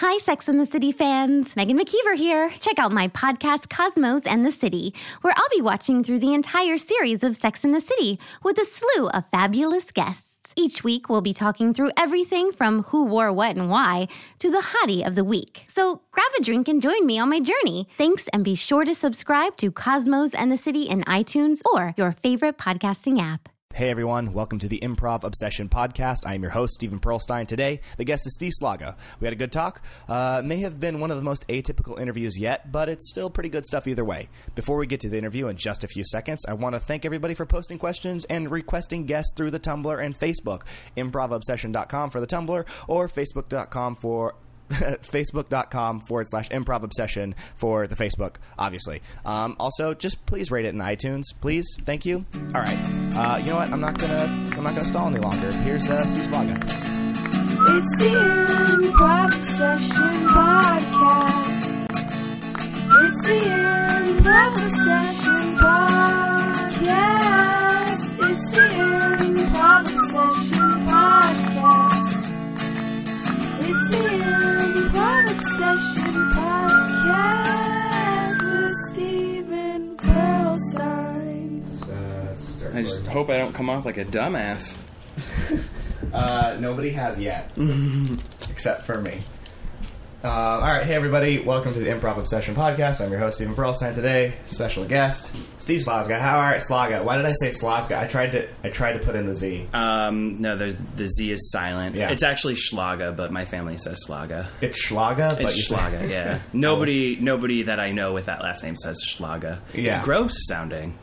Hi, Sex and the City fans. Megan McKeever here. Check out my podcast, Cosmos and the City, where I'll be watching through the entire series of Sex and the City with a slew of fabulous guests. Each week, we'll be talking through everything from who wore what and why to the hottie of the week. So grab a drink and join me on my journey. Thanks, and be sure to subscribe to Cosmos and the City in iTunes or your favorite podcasting app. Hey everyone, welcome to the Improv Obsession Podcast. I am your host, Stephen Perlstein. Today, the guest is Steve Szlaga. We had a good talk. May have been one of the most atypical interviews yet, but it's still pretty good stuff either way. Before we get to the interview in just a few seconds, I want to thank everybody for posting questions and requesting guests through the Tumblr and Facebook. ImprovObsession.com for the Tumblr or Facebook.com for... Facebook.com/Improv Obsession for the Facebook, obviously. Also, just please rate it in iTunes, please. Thank you. All right. You know what? I'm not gonna stall any longer. Here's Steve Szlaga. It's the Improv Obsession Podcast. It's the Improv Obsession Podcast. It's the Improv Obsession Podcast. It's the Obsession Podcast with Stephen Perlstein. I just hope I don't come off like a dumbass. Nobody has yet. Except for me. Alright, hey everybody, welcome to the Improv Obsession Podcast. I'm your host, Stephen Perlstein. Today, special guest, Steve Szlaga. How are Szlaga? Why did I say Szlaga? I tried to put in the Z. No, the Z is silent. Yeah. It's actually Szlaga, but my family says Szlaga. It's Szlaga, but it's Szlaga, yeah. Nobody that I know with that last name says Szlaga. Yeah. It's gross sounding.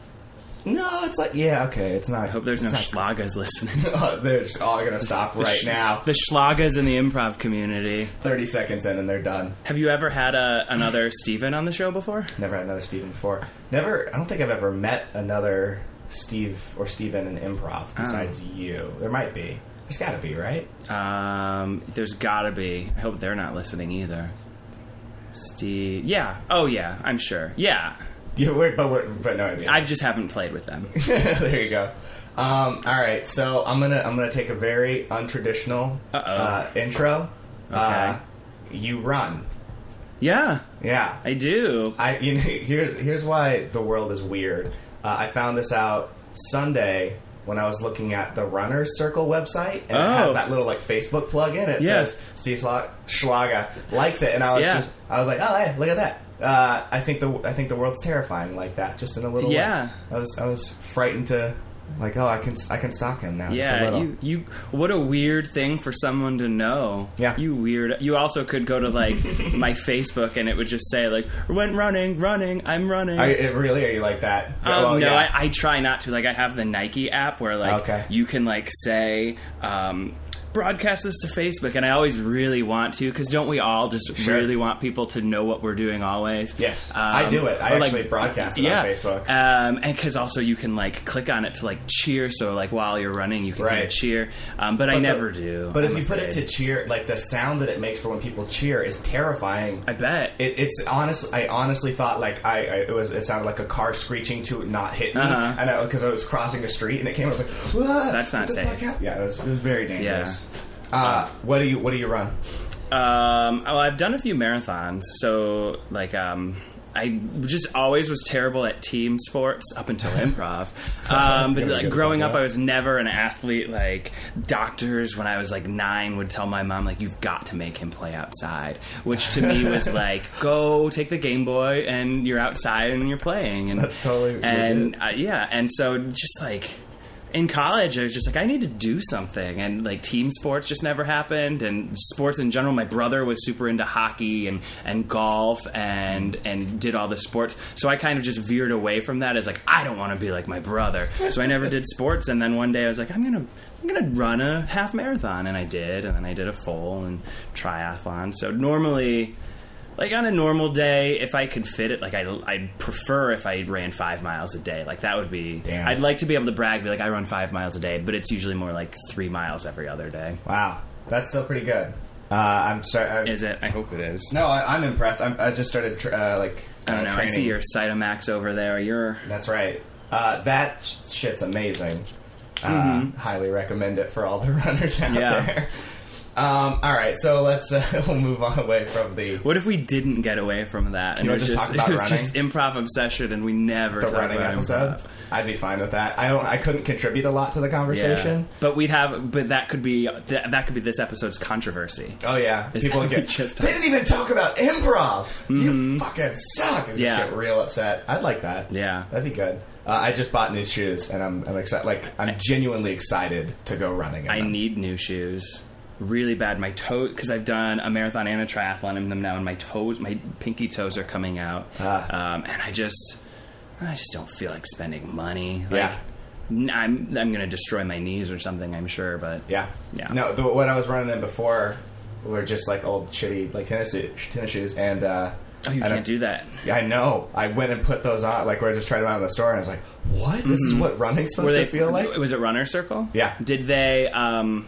No, it's like, yeah, okay, it's not... I hope there's no Szlagas listening. They're just all going to stop right now. The Szlagas in the improv community. 30 seconds in and they're done. Have you ever had another Steven on the show before? Never had another Steven before. Never, I don't think I've ever met another Steve or Steven in improv besides you. There might be. There's got to be, right? There's got to be. I hope they're not listening either. Steve... Yeah. Oh, yeah, I'm sure. Yeah. Yeah, but no, I mean, I just haven't played with them. There you go. All right, so I'm gonna take a very untraditional intro. Okay. You run. Yeah. Yeah. I do. Here's why the world is weird. I found this out Sunday when I was looking at the Runner's Circle website, and it has that little like Facebook plug-in. It says Steve Szlaga likes it, and I was like, oh, hey, look at that. I think the world's terrifying like that. Just in a little way. I was frightened to like, oh, I can stalk him now. Yeah, just you. What a weird thing for someone to know. Yeah, you weird. You also could go to like my Facebook and it would just say like, went running. I'm running. Are you like that? I try not to. Like I have the Nike app where like you can like say. Broadcast this to Facebook, and I always really want to, because don't we all just really want people to know what we're doing always? Yes, I do it. I actually broadcast it on Facebook. And because also you can like click on it to like cheer, so like while you're running you can cheer, but I never do. But if you put it to cheer, like the sound that it makes for when people cheer is terrifying. I bet. It's honestly, I honestly thought like it sounded like a car screeching to not hit me, and because I was crossing the street and it came, I was like, what? That's not safe. Yeah, it was very dangerous. Yeah. What do you run? I've done a few marathons, so like I just always was terrible at team sports up until improv. But like growing up, I was never an athlete. Like doctors, when I was like 9, would tell my mom like, "You've got to make him play outside," which to me was like, "Go take the Game Boy and you're outside and you're playing." And that's totally and so just like. In college, I was just like, I need to do something. And, like, team sports just never happened. And sports in general, my brother was super into hockey and golf and did all the sports. So I kind of just veered away from that as, like, I don't want to be like my brother. So I never did sports. And then one day I was like, I'm going to run a half marathon. And I did. And then I did a full and triathlon. So normally... Like, on a normal day, if I could fit it, like, I'd prefer if I ran 5 miles a day. Like, that would be... Damn. I'd like to be able to brag, be like, I run 5 miles a day, but it's usually more like 3 miles every other day. Wow. That's still pretty good. I'm sorry... Is it? I hope it is. No, I'm impressed. I just started, I don't know. Training. I see your Cytomax over there. That's right. That shit's amazing. Highly recommend it for all the runners out there. All right, so let's we'll move on away from the... What if we didn't get away from that? And you know, just talk about running? Just Improv Obsession, and we never talk about improv. I'd be fine with that. I couldn't contribute a lot to the conversation. Yeah. But we'd have... But that could be this episode's controversy. Oh, yeah. People would get... They didn't even talk about improv! Mm-hmm. You fucking suck! And just get real upset. I'd like that. Yeah. That'd be good. I just bought new shoes, and I'm excited. Like, I'm genuinely excited to go running in them. Need new shoes. Really bad. My toe, because I've done a marathon and a triathlon in them now, and my pinky toes are coming out. And I just don't feel like spending money. Yeah, like, I'm going to destroy my knees or something, I'm sure. But yeah. No, what I was running in before were just like old shitty like tennis shoes, and you can't do that. Yeah, I know. I went and put those on. Like, we just tried them out in the store, and I was like, "What? This is what running's supposed to feel like?" Was it Runner Circle? Yeah. Did they?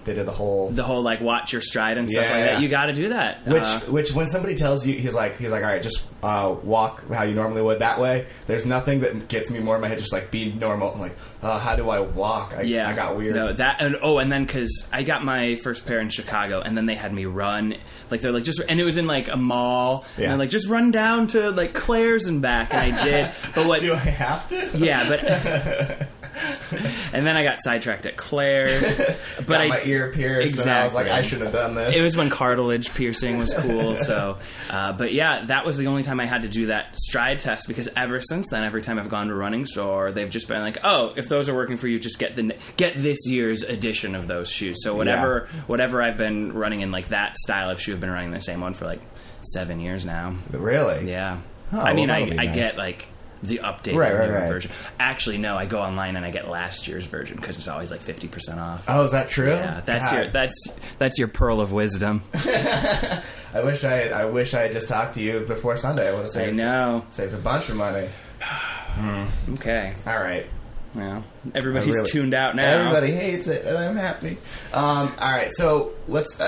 They did the whole like watch your stride and stuff like that. You got to do that. Which when somebody tells you, he's like, "All right, just walk how you normally would that way." There's nothing that gets me more in my head. Just like be normal. I'm like, how do I walk? I got weird. No, that and then because I got my first pair in Chicago, and then they had me run. Like they're like just, and it was in like a mall. Yeah. And they're like just run down to like Claire's and back, and I did. But what do I have to? Yeah, but and then I got sidetracked at Claire's. But my ear pierced. Exactly. And I was like, I should have done this. It was when cartilage piercing was cool. So, but yeah, that was the only time I had to do that stride test, because ever since then, every time I've gone to a running store, they've just been like, "Oh, if those are working for you, just get this year's edition of those shoes." So whatever I've been running in, like that style of shoe, I've been running the same one for like 7 years now. Really? Yeah. Oh, I mean, I get like the updated newer version. Actually, no, I go online and I get last year's version because it's always like 50% off. Oh, is that true? Yeah, that's your pearl of wisdom. I wish I had just talked to you before Sunday. I would have saved a bunch of money. Okay. All right. Well, everybody's tuned out now. Everybody hates it, and I'm happy. All right, so let's.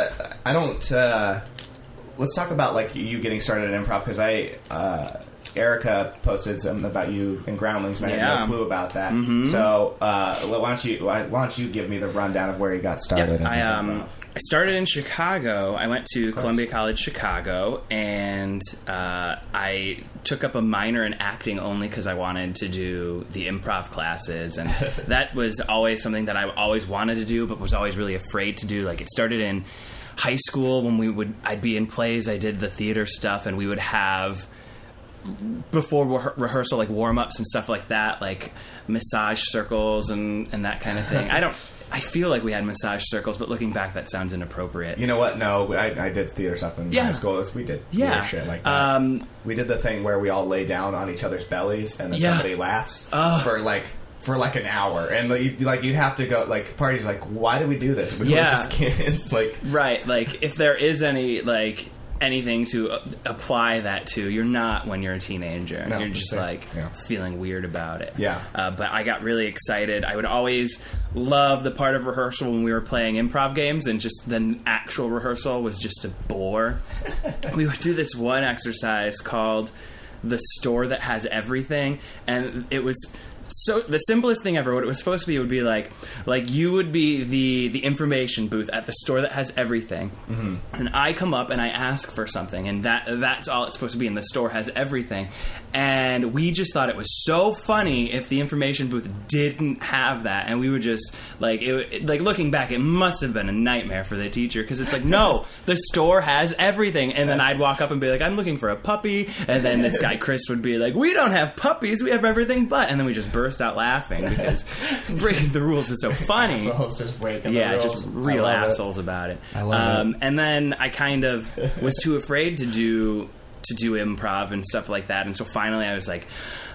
Let's talk about like you getting started in improv, because Erica posted something about you in Groundlings, and I had no clue about that. Mm-hmm. So why don't you give me the rundown of where you got started? Yep, I started in Chicago. I went to Columbia College Chicago, and I took up a minor in acting only because I wanted to do the improv classes, and that was always something that I always wanted to do, but was always really afraid to do. Like it started in high school when I'd be in plays. I did the theater stuff, and we would have before rehearsal like warm ups and stuff like that, like massage circles and that kind of thing. I feel like we had massage circles, but looking back, that sounds inappropriate. You know what? No, I did theater stuff in high school. We did theater shit like that. We did the thing where we all lay down on each other's bellies, and then somebody laughs for an hour, and like you'd have to go like parties like, why do we do this? We were just kids, like right. Like if there is any like anything to apply that to, you're not when you're a teenager. No, you're just like feeling weird about it. Yeah. But I got really excited. I would always love the part of rehearsal when we were playing improv games, and just the actual rehearsal was just a bore. We would do this one exercise called the store that has everything, and it was. So the simplest thing ever, what it was supposed to be would be like you would be the information booth at the store that has everything, mm-hmm. and I come up and I ask for something, and that's all it's supposed to be, and the store has everything. And we just thought it was so funny if the information booth didn't have that, and we would just like it, like looking back, it must have been a nightmare for the teacher, because it's like no, the store has everything, and then I'd walk up and be like, I'm looking for a puppy, and then this guy Chris would be like, we don't have puppies, we have everything but, and then we just burst out laughing because breaking the rules is so funny. Assholes just breaking the rules. Just real assholes about it. I love it. And then I kind of was too afraid to do improv and stuff like that, and so finally I was like,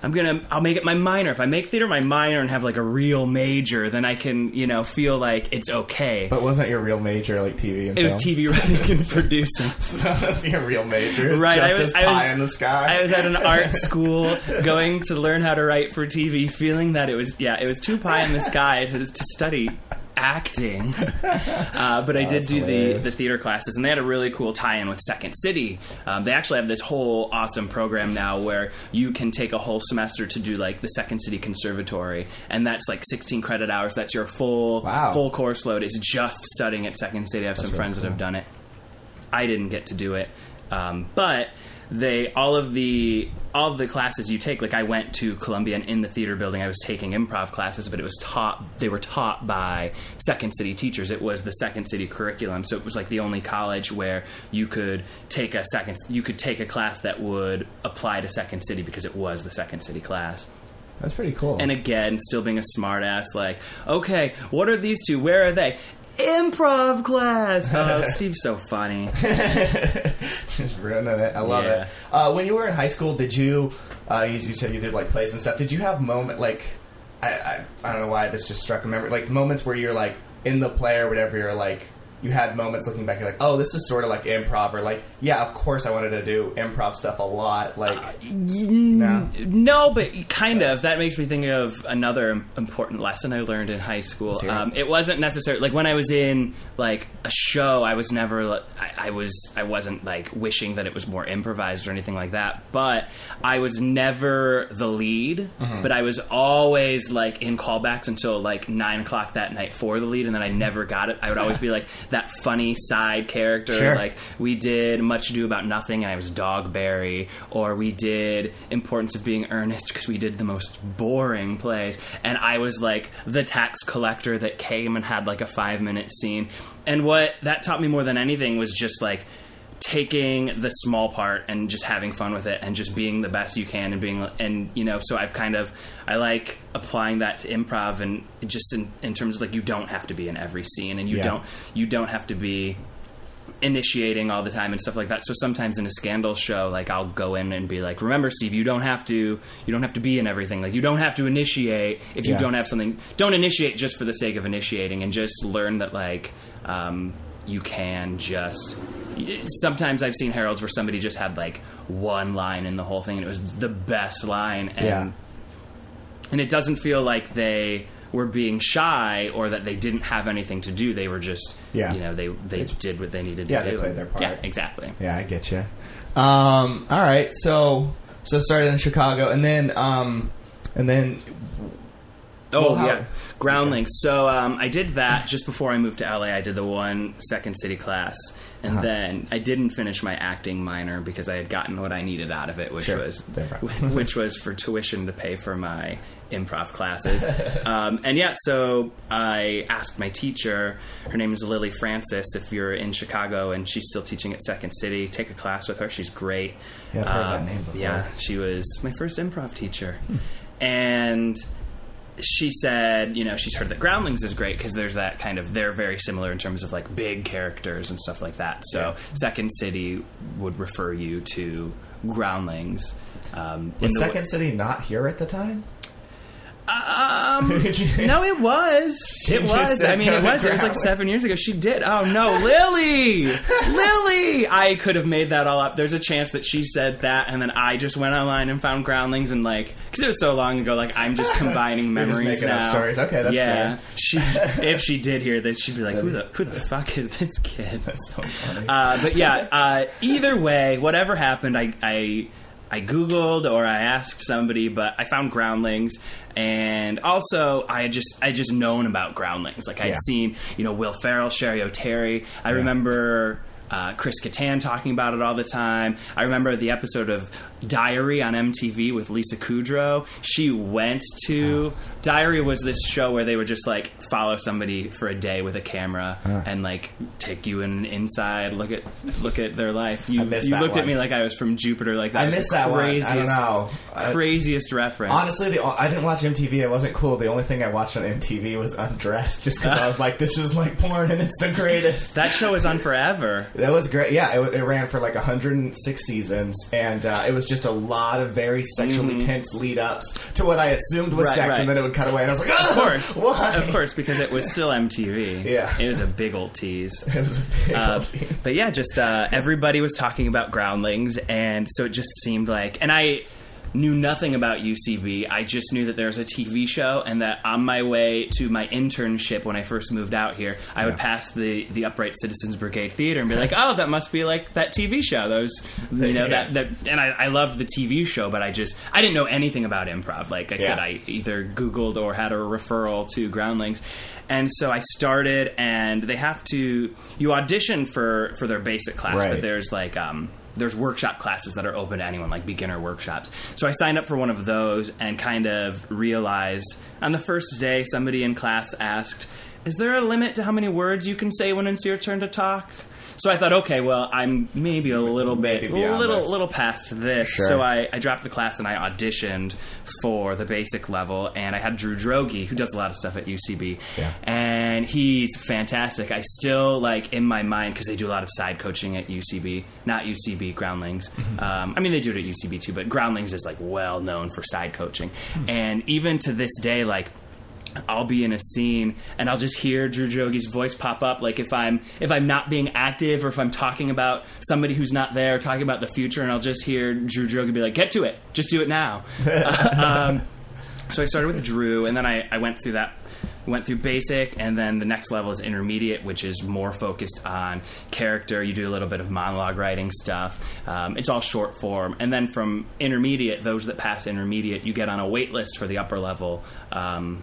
I'll make it my minor. If I make theater my minor and have like a real major, then I can, you know, feel like it's okay. But wasn't your real major like TV and film? It was TV writing and producing. So that's your real major. It's right. I was in the sky. I was at an art school going to learn how to write for TV, feeling that it was too pie in the sky to study acting. But I did do the theater classes, and they had a really cool tie-in with Second City. They actually have this whole awesome program now where you can take a whole semester to do like the Second City Conservatory, and that's like 16 credit hours. That's your full course load. It's just studying at Second City. I have some friends that have done it. I didn't get to do it, but they all of the classes you take. Like I went to Columbia, and in the theater building, I was taking improv classes, but they were taught by Second City teachers. It was the Second City curriculum, so it was like the only college where you could take a class that would apply to Second City because it was the Second City class. That's pretty cool. And again, still being a smartass, like, okay, what are these two? Where are they? Improv class. Oh, Steve's so funny. Just ruining it. I love it. When you were in high school, did you? You said you did like plays and stuff. Did you have moment like I don't know why this just struck a memory, like the moments where you're like in the play or whatever, you're like you had moments looking back, you're like, oh, this is sort of like improv, or like, yeah, of course I wanted to do improv stuff a lot. Like, no, but kind of. That makes me think of another important lesson I learned in high school. It wasn't necessarily like when I was in like a show, I was never, I wasn't like wishing that it was more improvised or anything like that. But I was never the lead, but I was always like in callbacks until like 9:00 that night for the lead, and then I never got it. I would always be like that funny side character. Sure. Like we did Much Ado About Nothing and I was Dogberry, or we did Importance of Being Earnest because we did the most boring plays, and I was like the tax collector that came and had like a 5-minute scene. And what that taught me more than anything was just like taking the small part and just having fun with it and just being the best you can, and so I've kind of, I like applying that to improv, and just in terms of like, you don't have to be in every scene, and you don't have to be initiating all the time and stuff like that. So sometimes in a Scandal show, like I'll go in and be like, remember Steve, you don't have to be in everything. Like you don't have to initiate if you don't have something, don't initiate just for the sake of initiating, and just learn that like, you can just... Sometimes I've seen heralds where somebody just had, like, one line in the whole thing, and it was the best line. And it doesn't feel like they were being shy or that they didn't have anything to do. They were just, they did what they needed to do. Yeah, they played their part. Yeah, exactly. Yeah, I get you. All right, so started in Chicago, and then... Groundlings. Okay. So I did that just before I moved to LA. I did the one Second City class, and then I didn't finish my acting minor because I had gotten what I needed out of it, which was which was for tuition to pay for my improv classes. So I asked my teacher. Her name is Lily Francis. If you're in Chicago and she's still teaching at Second City, take a class with her. She's great. Yeah, I've heard that name before. Yeah, she was my first improv teacher, and she said, she's heard that Groundlings is great because there's that kind of, they're very similar in terms of like big characters and stuff like that. So Second City would refer you to Groundlings. Was Second City not here at the time? No, it was. It was. I mean, it was. It was like 7 years ago. She did. Oh, no. Lily! Lily! I could have made that all up. There's a chance that she said that, and then I just went online and found Groundlings, and like, because it was so long ago, like, I'm just combining memories now. Up stories. Okay, that's fair. If she did hear this, she'd be like, who the fuck is this kid? That's so funny. Either way, whatever happened, I Googled or I asked somebody, but I found Groundlings, and also I had just known about Groundlings. Like I'd seen, Will Ferrell, Sherry Oteri. I remember Chris Kattan talking about it all the time. I remember the episode of Diary on MTV with Lisa Kudrow. She went to... Diary was this show where they would just like follow somebody for a day with a camera and like take you in inside, look at their life. You looked at me like I was from Jupiter. Like that. I missed that craziest, one. I don't know. Craziest reference. Honestly, I didn't watch MTV. I wasn't cool. The only thing I watched on MTV was Undressed, just because I was like, this is like porn and it's the greatest. That show was on forever. That was great. Yeah, it ran for like 106 seasons, and it was just a lot of very sexually tense lead-ups to what I assumed was sex, and then it would cut away, and I was like, oh, of course, because it was still MTV. Yeah, it was a big old tease. It was a big old tease. But yeah, just everybody was talking about Groundlings, and so it just seemed like, and I knew nothing about UCB. I just knew that there was a TV show and that on my way to my internship when I first moved out here, I would pass the Upright Citizens Brigade Theater and be like, oh, that must be like that TV show. I loved the TV show, but I didn't know anything about improv. Like I said, I either Googled or had a referral to Groundlings. And so I started, and they have to, you audition for their basic class, but there's like, there's workshop classes that are open to anyone, like beginner workshops. So I signed up for one of those and kind of realized on the first day, somebody in class asked, is there a limit to how many words you can say when it's your turn to talk? So I thought, okay, well, I'm maybe a little bit, little past this. Sure. So I dropped the class and I auditioned for the basic level, and I had Drew Droege, who does a lot of stuff at UCB, and he's fantastic. I still, like, in my mind, because they do a lot of side coaching at UCB, not UCB, Groundlings. Mm-hmm. I mean, they do it at UCB too, but Groundlings is, like, well known for side coaching. Mm-hmm. And even to this day, like, I'll be in a scene and I'll just hear Drew Droege's voice pop up. Like if I'm not being active or if I'm talking about somebody who's not there, talking about the future, and I'll just hear Drew Droege be like, get to it, just do it now. So I started with Drew, and then I went through basic, and then the next level is intermediate, which is more focused on character. You do a little bit of monologue writing stuff. It's all short form. And then from intermediate, those that pass intermediate, you get on a wait list for the upper level classes.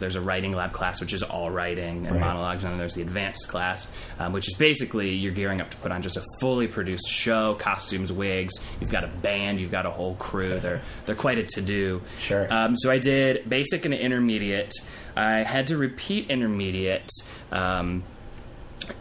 There's a writing lab class, which is all writing and monologues, and then there's the advanced class, which is basically you're gearing up to put on just a fully produced show, costumes, wigs. You've got a band, you've got a whole crew. They're quite a to-do. Sure. So I did basic and intermediate. I had to repeat intermediate.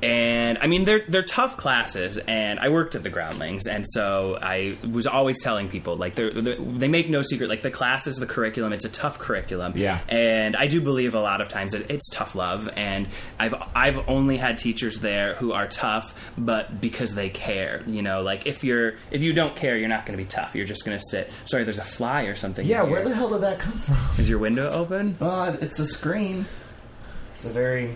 And I mean, they're tough classes, and I worked at the Groundlings, and so I was always telling people, like, they make no secret, like, the class is the curriculum, it's a tough curriculum, and I do believe a lot of times that it's tough love, and I've only had teachers there who are tough, but because they care, you know, like, if you don't care, you're not going to be tough, you're just going to sit, sorry, there's a fly or something. Yeah, where the hell did that come from? Is your window open? It's a screen. It's a very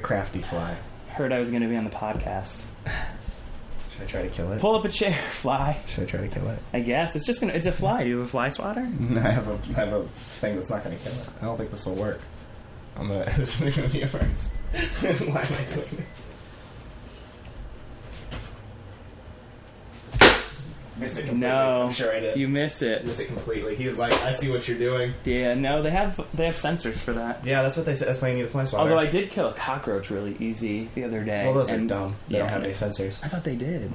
crafty fly. Heard I was going to be on the podcast. Should I try to kill it? Pull up a chair, fly. Should I try to kill it? I guess. It's just it's a fly. Do you have a fly swatter? I have a thing that's not going to kill it. I don't think this will work. This is going to be a first. Why am I doing this? Missed it completely. No. I'm sure I did. You missed it. Missed it completely. He was like, I see what you're doing. Yeah, no, they have sensors for that. Yeah, that's what they said. That's why you need a fly swatter. Although I did kill a cockroach really easy the other day. Well, those are dumb. They don't have any sensors. I thought they did.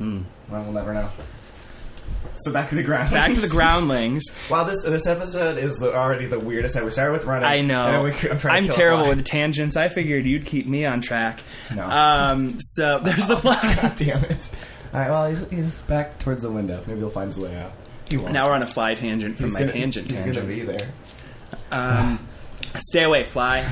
Well, we'll never know. So back to the Groundlings. Wow, this episode is already the weirdest. We started with running. I know. And then I'm terrible with tangents. I figured you'd keep me on track. No. So there's the fly. God damn it. All right, well, he's back towards the window. Maybe he'll find his way out. Now we're on a fly tangent from He's going to be there. Stay away, fly.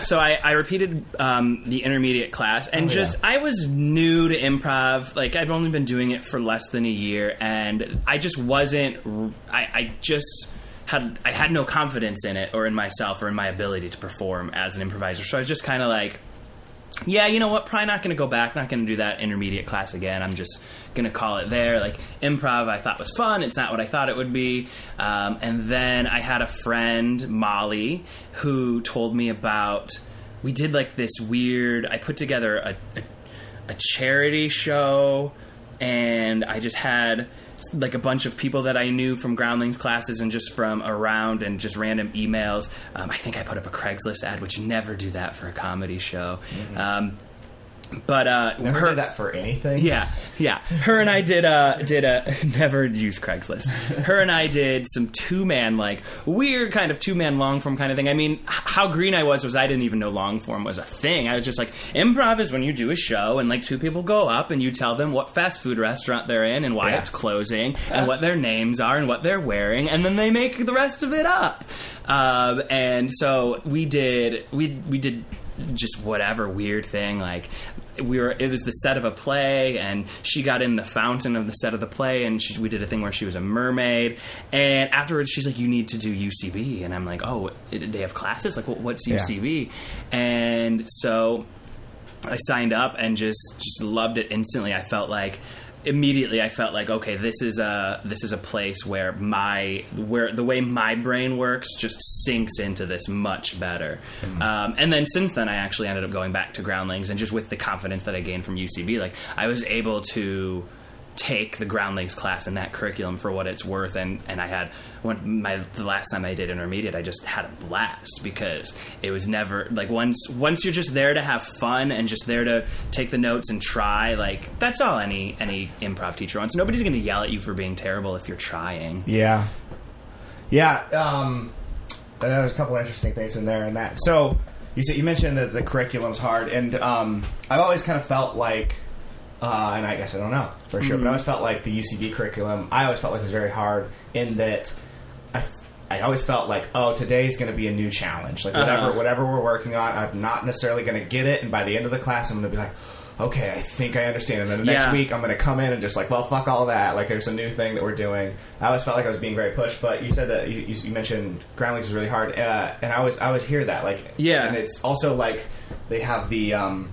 So I repeated the intermediate class. And I was new to improv. Like, I've only been doing it for less than a year. And I just wasn't... I had no confidence in it or in myself or in my ability to perform as an improviser. So I was just kind of like... Yeah, you know what, probably not going to go back, not going to do that intermediate class again. I'm just going to call it there. Like, improv I thought was fun. It's not what I thought it would be. And then I had a friend, Molly, who told me about... We did, like, this weird... I put together a charity show, and I just had... like a bunch of people that I knew from Groundlings classes and just from around and just random emails. I think I put up a Craigslist ad, which never do that for a comedy show. Mm-hmm. Never do that for anything. Yeah. Her and I did a never use Craigslist. Her and I did some two-man, like, weird kind of two-man long-form kind of thing. I mean, how green I was I didn't even know long-form was a thing. I was just like, improv is when you do a show and, like, two people go up and you tell them what fast food restaurant they're in and why it's closing and what their names are and what they're wearing, and then they make the rest of it up. And so we did just whatever weird thing, like it was the set of a play, and she got in the fountain of the set of the play, and we did a thing where she was a mermaid, and afterwards she's like, you need to do UCB, and I'm like, oh, they have classes? Like, what's UCB? And so I signed up and just loved it instantly. I felt like immediately I felt like, okay, this is a place where the way my brain works just sinks into this much better. Mm-hmm. And then since then I actually ended up going back to Groundlings, and just with the confidence that I gained from UCB, like I was able to take the Groundlings class and that curriculum for what it's worth, and I had the last time I did intermediate, I just had a blast, because it was never like once you're just there to have fun and just there to take the notes and try, like that's all any improv teacher wants. Nobody's going to yell at you for being terrible if you're trying. Yeah. There's a couple interesting things in there, and that. So you mentioned that the curriculum's hard, and I've always kind of felt like. And I guess I don't know for sure, but I always felt like the UCB curriculum, it was very hard, in that I always felt like, oh, today's going to be a new challenge. Like whatever we're working on, I'm not necessarily going to get it. And by the end of the class, I'm going to be like, okay, I think I understand. And then the next week, I'm going to come in and just like, well, fuck all that. Like there's a new thing that we're doing. I always felt like I was being very pushed, but you said that you mentioned Groundlings is really hard. And I always hear that. Like, yeah. And it's also like they have the,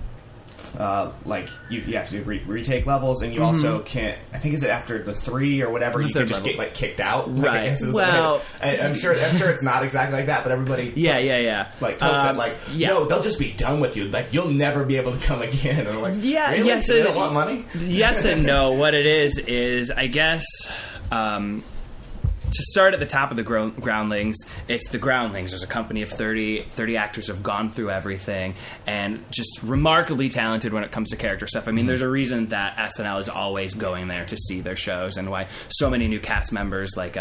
like you have to do retake levels, and you also can't. I think is it after the 3 or whatever you can just get like kicked out. Right. Like, I guess is well, I'm sure it's not exactly like that, but everybody. Yeah. Like told said, like no, they'll just be done with you. Like you'll never be able to come again. And I'm like, really? Yes, they don't want money. Yes and no. What it is I guess. To start at the top of the Groundlings, it's the Groundlings. There's a company of 30 actors who have gone through everything and just remarkably talented when it comes to character stuff. I mean, there's a reason that SNL is always going there to see their shows, and why so many new cast members like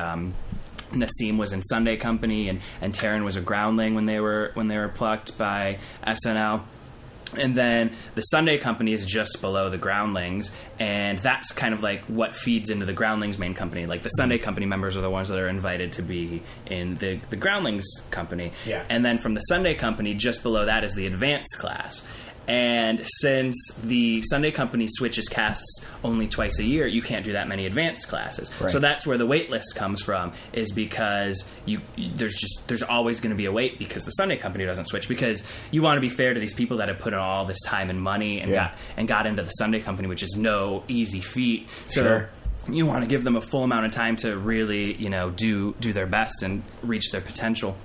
Nassim was in Sunday Company, and Taryn was a Groundling when they were plucked by SNL. And then the Sunday Company is just below the Groundlings, and that's kind of like what feeds into the Groundlings main company. Like the Sunday Company members are the ones that are invited to be in the Groundlings company. Yeah. And then from the Sunday Company, just below that is the advanced class. And since the Sunday Company switches casts only twice a year, you can't do that many advanced classes. Right. So that's where the wait list comes from, is because there's always going to be a wait because the Sunday Company doesn't switch, because you want to be fair to these people that have put in all this time and money and got into the Sunday Company, which is no easy feat. So you want to give them a full amount of time to really, do their best and reach their potential.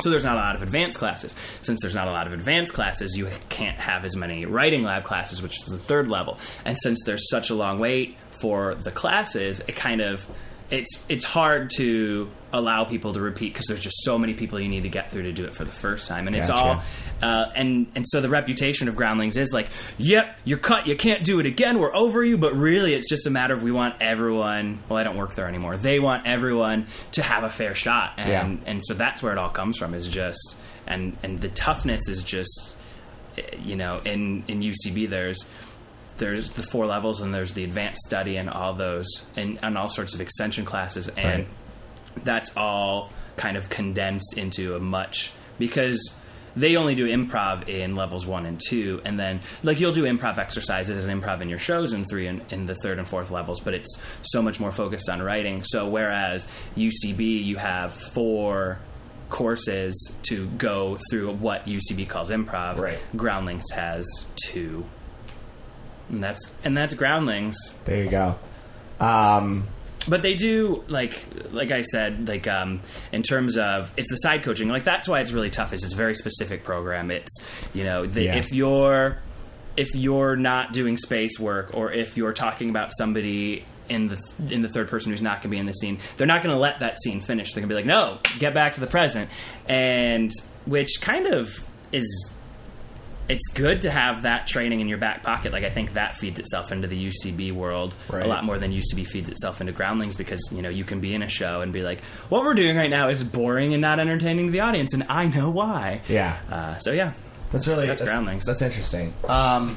So there's not a lot of advanced classes. Since there's not a lot of advanced classes, you can't have as many writing lab classes, which is the third level. And since there's such a long wait for the classes, it kind of it's hard to allow people to repeat, because there's just so many people you need to get through to do it for the first time. And it's all and so the reputation of Groundlings is like, yep, you're cut, you can't do it again, we're over you. But really it's just a matter of we want everyone, well, I don't work there anymore, they want everyone to have a fair shot. And so that's where it all comes from, is just and the toughness is just, in UCB there's the 4 levels, and there's the advanced study and all those, and all sorts of extension classes, and that's all kind of condensed into a much, because they only do improv in levels 1 and 2, and then like you'll do improv exercises and improv in your shows in 3 and in the 3rd and 4th levels, but it's so much more focused on writing. So whereas UCB, you have 4 courses to go through what UCB calls improv. Right. Groundlings has 2. And that's Groundlings. There you go. But they do, like I said, like in terms of, it's the side coaching. Like that's why it's really tough, is it's a very specific program. It's, if you're not doing space work, or if you're talking about somebody in the third person who's not going to be in the scene, they're not going to let that scene finish. They're going to be like, no, get back to the present. And which kind of is... It's good to have that training in your back pocket. Like I think that feeds itself into the UCB world a lot more than UCB feeds itself into Groundlings, because you can be in a show and be like, what we're doing right now is boring and not entertaining to the audience, and I know why. Yeah. So yeah, that's Groundlings. That's interesting. I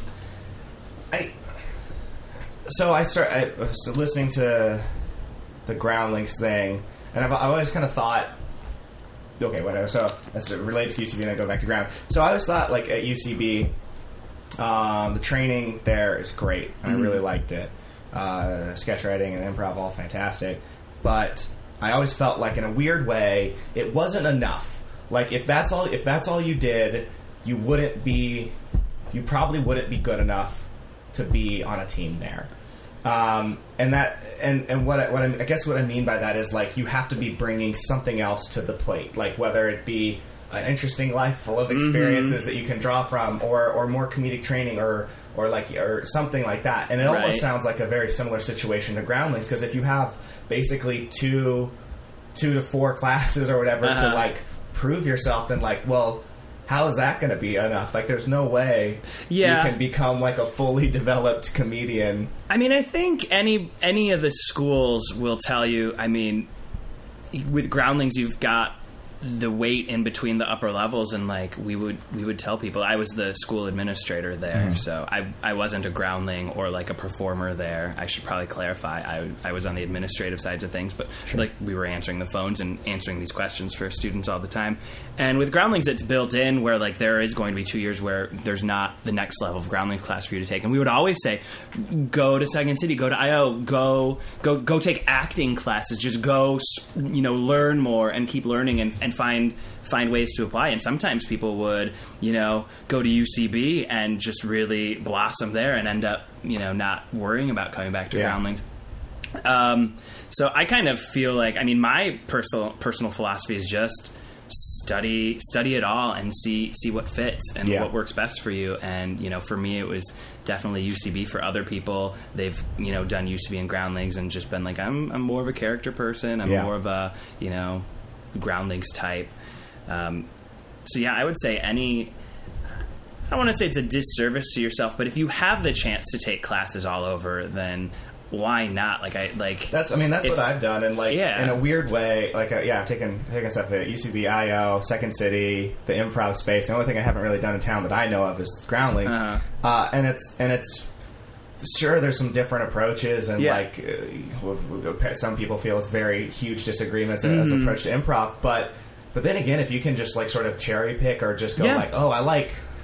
was listening to the Groundlings thing, and I've always kind of thought. Okay, whatever. So that's related to UCB, and I go back to ground. So I always thought, like at UCB, the training there is great, and I really liked it. Sketch writing and improv, all fantastic. But I always felt like, in a weird way, it wasn't enough. Like if that's all you did, you probably wouldn't be good enough to be on a team there. And what I mean by that is, like, you have to be bringing something else to the plate, like whether it be an interesting life full of experiences that you can draw from, or more comedic training, or something like that. And it almost sounds like a very similar situation to Groundlings, because if you have basically two to four classes or whatever to, like, prove yourself, then, like, well, how is that going to be enough? Like, there's no way you can become, like, a fully developed comedian. I mean, I think any of the schools will tell you, I mean, with Groundlings, you've got the weight in between the upper levels, and, like, we would tell people, I was the school administrator there, so I wasn't a groundling or, like, a performer there. I should probably clarify, I was on the administrative sides of things, but like, we were answering the phones and answering these questions for students all the time. And with Groundlings, it's built in where, like, there is going to be 2 years where there's not the next level of Groundlings class for you to take. And we would always say, go to Second City, go to IO, go take acting classes, just go, you know, learn more and keep learning and find ways to apply. And sometimes people would, you know, go to UCB and just really blossom there and end up, you know, not worrying about coming back to Groundlings. So I kind of feel like, I mean, my personal philosophy is just study it all and see what fits and what works best for you. And, you know, for me, it was definitely UCB. For other people, they've, you know, done UCB and Groundlings and just been like, I'm more of a character person. I'm more of a, you know, Groundlings type. So yeah, I would say I don't want to say it's a disservice to yourself, but if you have the chance to take classes all over, then why not? What I've done, and in a weird way, I've taken stuff at UCB, IO, Second City, the improv space. The only thing I haven't really done in town that I know of is Groundlings, and it's sure, there's some different approaches, and some people feel it's very huge disagreements as an approach to improv. But then again, if you can just, like, sort of cherry pick or just go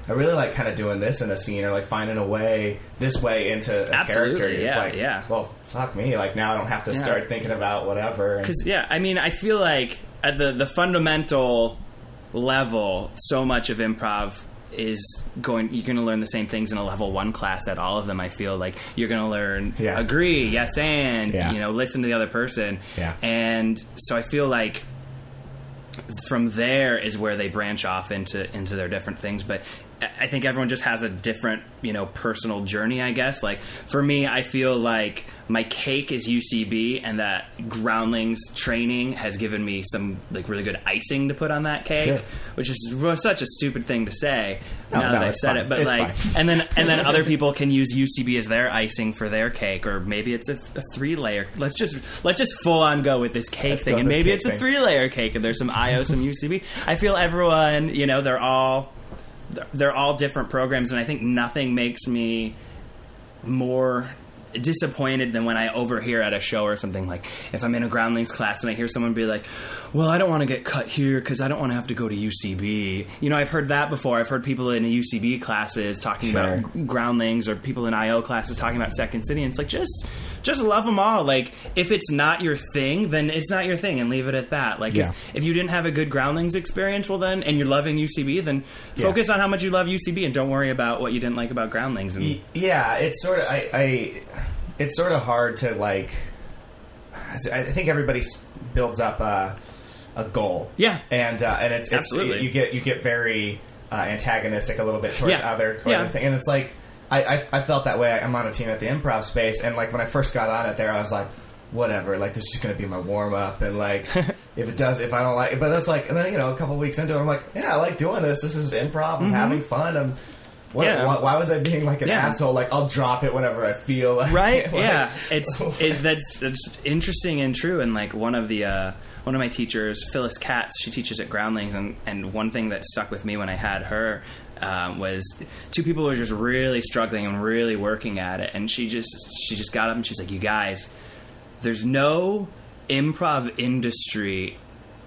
I really like kind of doing this in a scene, or, like, finding a way this way into a character. It's well, fuck me, like, now I don't have to start thinking about whatever. Because I mean, I feel like at the fundamental level, so much of improv is you're going to learn the same things in a level one class at all of them. I feel like you're going to learn agree, yes, and you know, listen to the other person. And so I feel like from there is where they branch off into their different things. But I think everyone just has a different, you know, personal journey, I guess. Like, for me, I feel like my cake is UCB, and that Groundlings training has given me some, like, really good icing to put on that cake, which is such a stupid thing to say now that I've said it. But it's like, fine. and then other people can use UCB as their icing for their cake, or maybe it's a 3-layer. Let's just full on go with this cake thing, and maybe it's a 3-layer cake, and there's some IO, some UCB. I feel everyone, you know, they're all different programs, and I think nothing makes me more disappointed than when I overhear at a show or something. Like, if I'm in a Groundlings class and I hear someone be like, well, I don't want to get cut here because I don't want to have to go to UCB. You know, I've heard that before. I've heard people in UCB classes talking about Groundlings, or people in IO classes talking about Second City, and it's like, just love them all. Like, if it's not your thing, then it's not your thing, and leave it at that. Like, if you didn't have a good Groundlings experience, well then, and you're loving UCB, then focus on how much you love UCB, and don't worry about what you didn't like about Groundlings. And it's sort of hard to, like, I think everybody builds up a goal. Yeah. And it's absolutely. You get very antagonistic a little bit towards other thing. And it's like, I felt that way. I'm on a team at the improv space, and, like, when I first got on it there, I was like, whatever, like, this is going to be my warm up, and, like, if I don't like it, but it's like, and then, you know, a couple weeks into it, I'm like, I like doing this. This is improv. I'm having fun. Why was I being like an asshole? Like, I'll drop it whenever I feel like, right? Like, that's interesting and true. And, like, one of my teachers, Phyllis Katz, she teaches at Groundlings, and one thing that stuck with me when I had her was two people were just really struggling and really working at it, and she just got up and she's like, you guys, there's no improv industry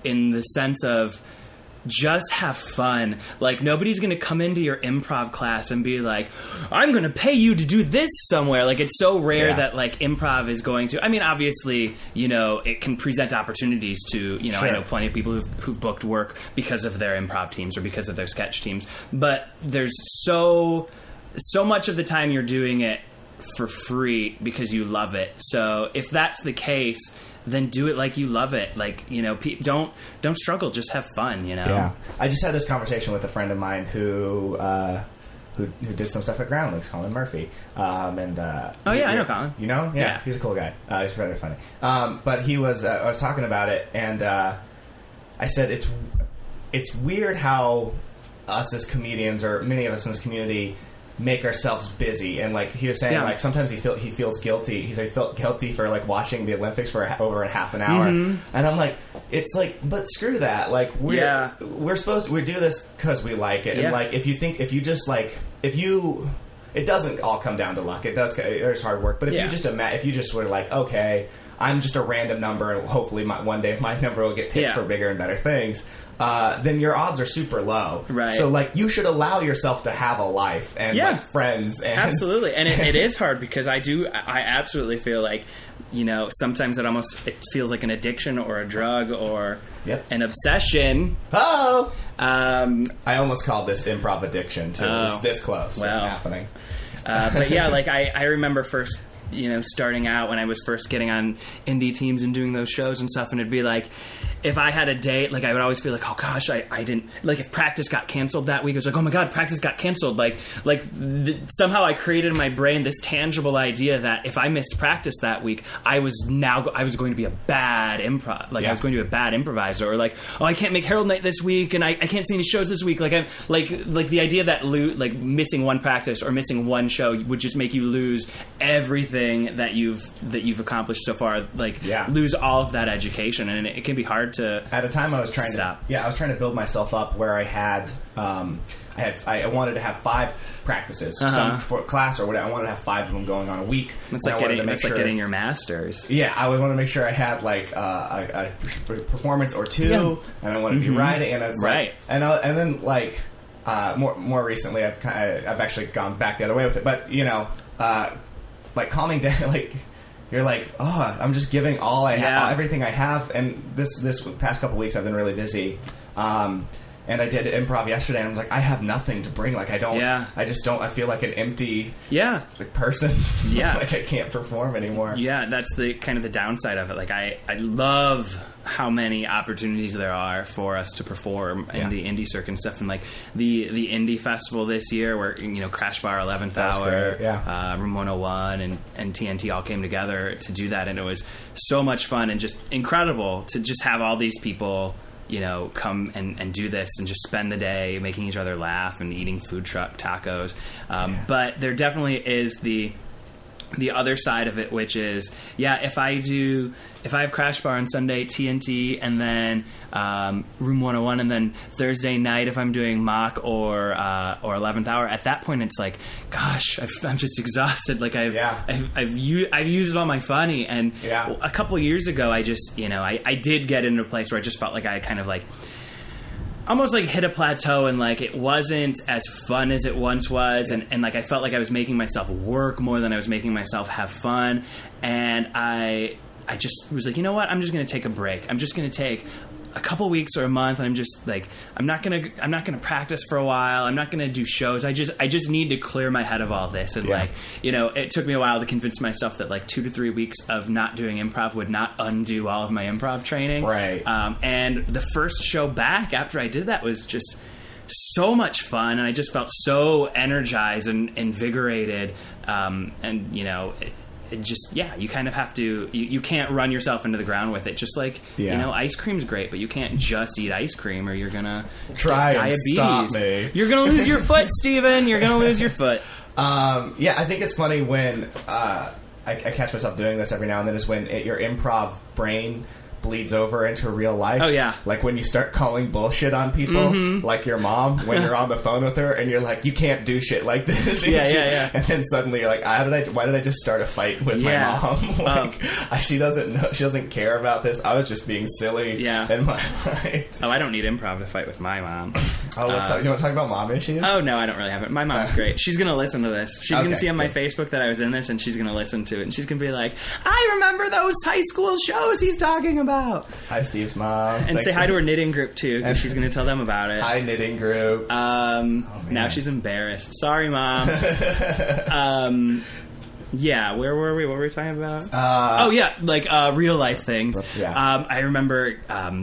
in the sense of just have fun. Like, nobody's going to come into your improv class and be like, I'm going to pay you to do this somewhere. Like, it's so rare that, like, improv is going to... I mean, obviously, you know, it can present opportunities to, you know, I know plenty of people who've booked work because of their improv teams or because of their sketch teams. But there's so much of the time you're doing it for free because you love it. So if that's the case, then do it like you love it. Like, you know, don't struggle. Just have fun, you know? Yeah. I just had this conversation with a friend of mine who did some stuff at Groundlings, Colin Murphy. Oh, yeah, I know Colin. You know? Yeah. He's a cool guy. He's rather funny. But he was... I was talking about it, and I said it's weird how us as comedians, or many of us in this community, make ourselves busy. And like he was saying, like sometimes he feels guilty. He felt guilty for like watching the Olympics for over a half an hour. Mm-hmm. And I'm like, it's like, but screw that. Like we're supposed to, we do this cause we like it. Yeah. And like, it doesn't all come down to luck. It does. There's hard work, but if you just were like, okay, I'm just a random number and hopefully one day my number will get picked for bigger and better things. Then your odds are super low. Right. So, like, you should allow yourself to have a life and like, friends. And absolutely. And it is hard because I absolutely feel like, you know, sometimes it feels like an addiction or a drug or an obsession. Oh! I almost called this improv addiction, too. It was this close. Well, happening. But, yeah, like, I remember first... you know, starting out when I was first getting on indie teams and doing those shows and stuff, and it'd be like, if I had a date, like I would always feel like, oh gosh, I didn't, like if practice got canceled that week, it was like, oh my god, practice got canceled. Somehow I created in my brain this tangible idea that if I missed practice that week, I was going to be a bad improv, I was going to be a bad improviser, or like, oh, I can't make Herald Night this week, and I can't see any shows this week. Like I'm like the idea that missing one practice or missing one show would just make you lose everything that you've accomplished so far, lose all of that education, and it can be hard to. At a time, I was trying to stop. Yeah, I was trying to build myself up where I had, I wanted to have 5 practices, some for class or whatever. I wanted to have 5 of them going on a week. It's like getting your master's. Yeah, I would want to make sure I had like a performance or two, and I wanted to be writing, and it's right, and then like more recently, I've actually gone back the other way with it, but you know. Like calming down, like you're like, oh, I'm just giving all I have, everything I have. And this past couple weeks, I've been really busy. And I did improv yesterday, and I was like, I have nothing to bring. Like I don't, I just don't. I feel like an empty, person. Yeah, like I can't perform anymore. Yeah, that's the kind of the downside of it. Like I love how many opportunities there are for us to perform in the indie circuit and stuff, and like the indie festival this year where, you know, Crash Bar, 11th Hour, Room 101 and TNT all came together to do that, and it was so much fun and just incredible to just have all these people, you know, come and do this and just spend the day making each other laugh and eating food truck tacos. But there definitely is the other side of it, which is, if I have Crash Bar on Sunday, TNT, and then Room 101, and then Thursday night if I'm doing mock or 11th Hour, at that point it's like, gosh, I'm just exhausted. Like I've used all my funny. And a couple years ago, I just, you know, I did get into a place where I just felt like I kind of like almost like hit a plateau, and like it wasn't as fun as it once was, and like I felt like I was making myself work more than I was making myself have fun, and I just was like, you know what, I'm just going to take a break. I'm just going to take a couple weeks or a month, and I'm just like, I'm not gonna practice for a while. I'm not gonna do shows. I just need to clear my head of all this. And like, you know, it took me a while to convince myself that like 2 to 3 weeks of not doing improv would not undo all of my improv training. Right. And the first show back after I did that was just so much fun, and I just felt so energized and invigorated. And you know. It just, you kind of have to, you can't run yourself into the ground with it. Just like, you know, ice cream's great, but you can't just eat ice cream or you're going to try diabetes. Stop me. You're going to lose your foot, Steven. You're going to lose your foot. I think it's funny when I catch myself doing this every now and then, is when your improv brain bleeds over into real life. Oh, yeah. Like when you start calling bullshit on people, like your mom, when you're on the phone with her and you're like, you can't do shit like this. And then suddenly you're like, why did I just start a fight with my mom? Like, she doesn't know, she doesn't care about this. I was just being silly in my mind. Oh, I don't need improv to fight with my mom. Oh, you want to talk about mom issues? Oh, no, I don't really have it. My mom's great. She's going to listen to this. She's going to see on my Facebook that I was in this, and she's going to listen to it, and she's going to be like, I remember those high school shows he's talking about. Hi, Steve's mom. And say hi to her knitting group, too, because she's going to tell them about it. Hi, knitting group. Now she's embarrassed. Sorry, Mom. Yeah, where were we? What were we talking about? Real life things. Yeah. I remember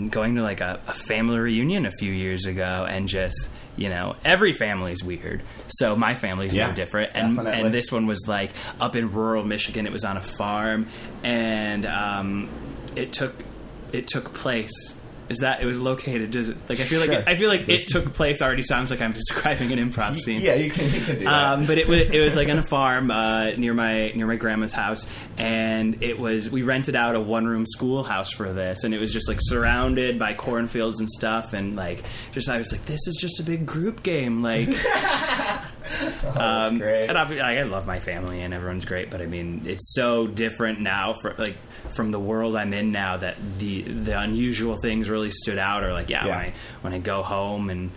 going to like a family reunion a few years ago, and just, you know, every family's weird, so my family's no different. And this one was like up in rural Michigan. It was on a farm, and it took place. Is that it was located? Does it, like, I feel like it took place already sounds like I'm describing an improv scene. Yeah, you can do that. But it was like on a farm near my grandma's house, and we rented out a one-room schoolhouse for this, and it was just like surrounded by cornfields and stuff, and like just I was like, this is just a big group game, like. That's great. And I love my family and everyone's great, but I mean it's so different now from the world I'm in now that the unusual things really stood out. Or like when I go home and,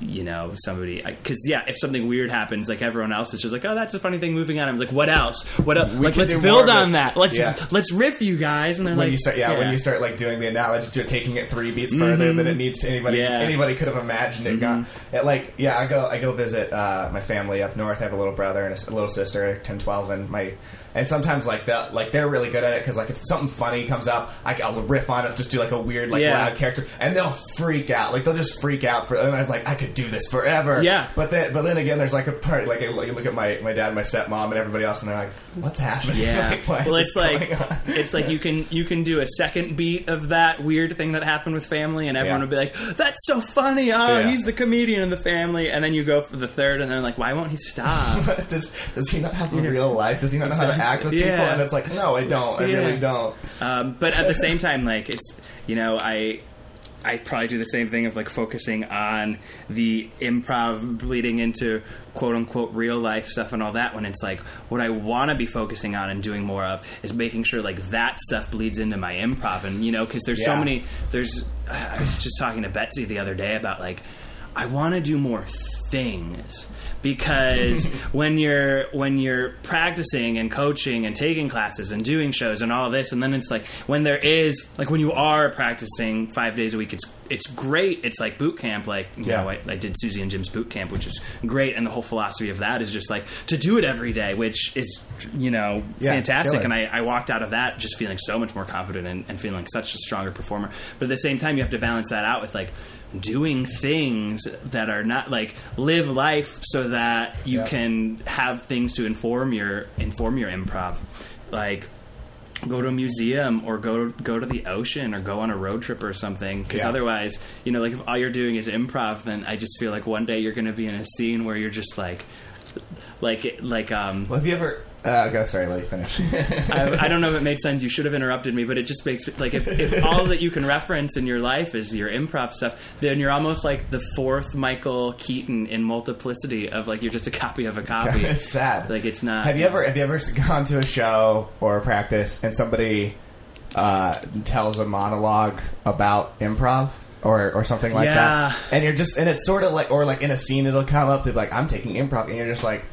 you know, somebody, because if something weird happens, like everyone else is just like, oh, that's a funny thing, moving on. I was like, what else? Like, let's build on that. Let's riff, you guys. And they're when like, when you start like doing the analogy, you're taking it three beats further than it needs to. Anybody could have imagined it. I go visit my family up north. I have a little brother and a little sister, 10, 12, and my. And sometimes, they're really good at it, because, like, if something funny comes up, I'll riff on it, just do, like, a weird, like, loud character, and they'll freak out. Like, they'll just freak out. And I'm like, I could do this forever. Yeah. But then again, there's, like, a part, like, you look at my dad, my stepmom, and everybody else, and they're like, what's happening? Yeah. You can do a second beat of that weird thing that happened with family, and everyone would be like, that's so funny. Oh, he's the comedian in the family. And then you go for the third, and they're like, why won't he stop? Does he not have real life? Does he not know how to act with people? And it's like, no, I don't. I really don't. But at the same time, like, it's, you know, I probably do the same thing of like focusing on the improv bleeding into quote unquote real life stuff and all that, when it's like what I want to be focusing on and doing more of is making sure like that stuff bleeds into my improv. And, you know, because there's so many, I was just talking to Betsy the other day about like, I want to do more things, because when you're practicing and coaching and taking classes and doing shows and all this, and then it's like when you are practicing 5 days a week, it's great. It's like boot camp. Like, you know, I did Susie and Jim's boot camp, which is great, and the whole philosophy of that is just like to do it every day, which is, you know, fantastic. And I walked out of that just feeling so much more confident and feeling such a stronger performer. But at the same time, you have to balance that out with like doing things that are not like live life, so that you can have things to inform your improv, like go to a museum or go to the ocean or go on a road trip or something, because otherwise, you know, like if all you're doing is improv, then I just feel like one day you're going to be in a scene where you're just like well, have you ever go, sorry, let me finish. I don't know if it made sense. You should have interrupted me, but it just makes like if all that you can reference in your life is your improv stuff, then you're almost like the fourth Michael Keaton in Multiplicity of like you're just a copy of a copy. It's sad. Like, it's not. Have you ever gone to a show or a practice and somebody tells a monologue about improv? Or something like that, and you're just, and it's sort of like, or like in a scene it'll come up, they're like, I'm taking improv, and you're just like,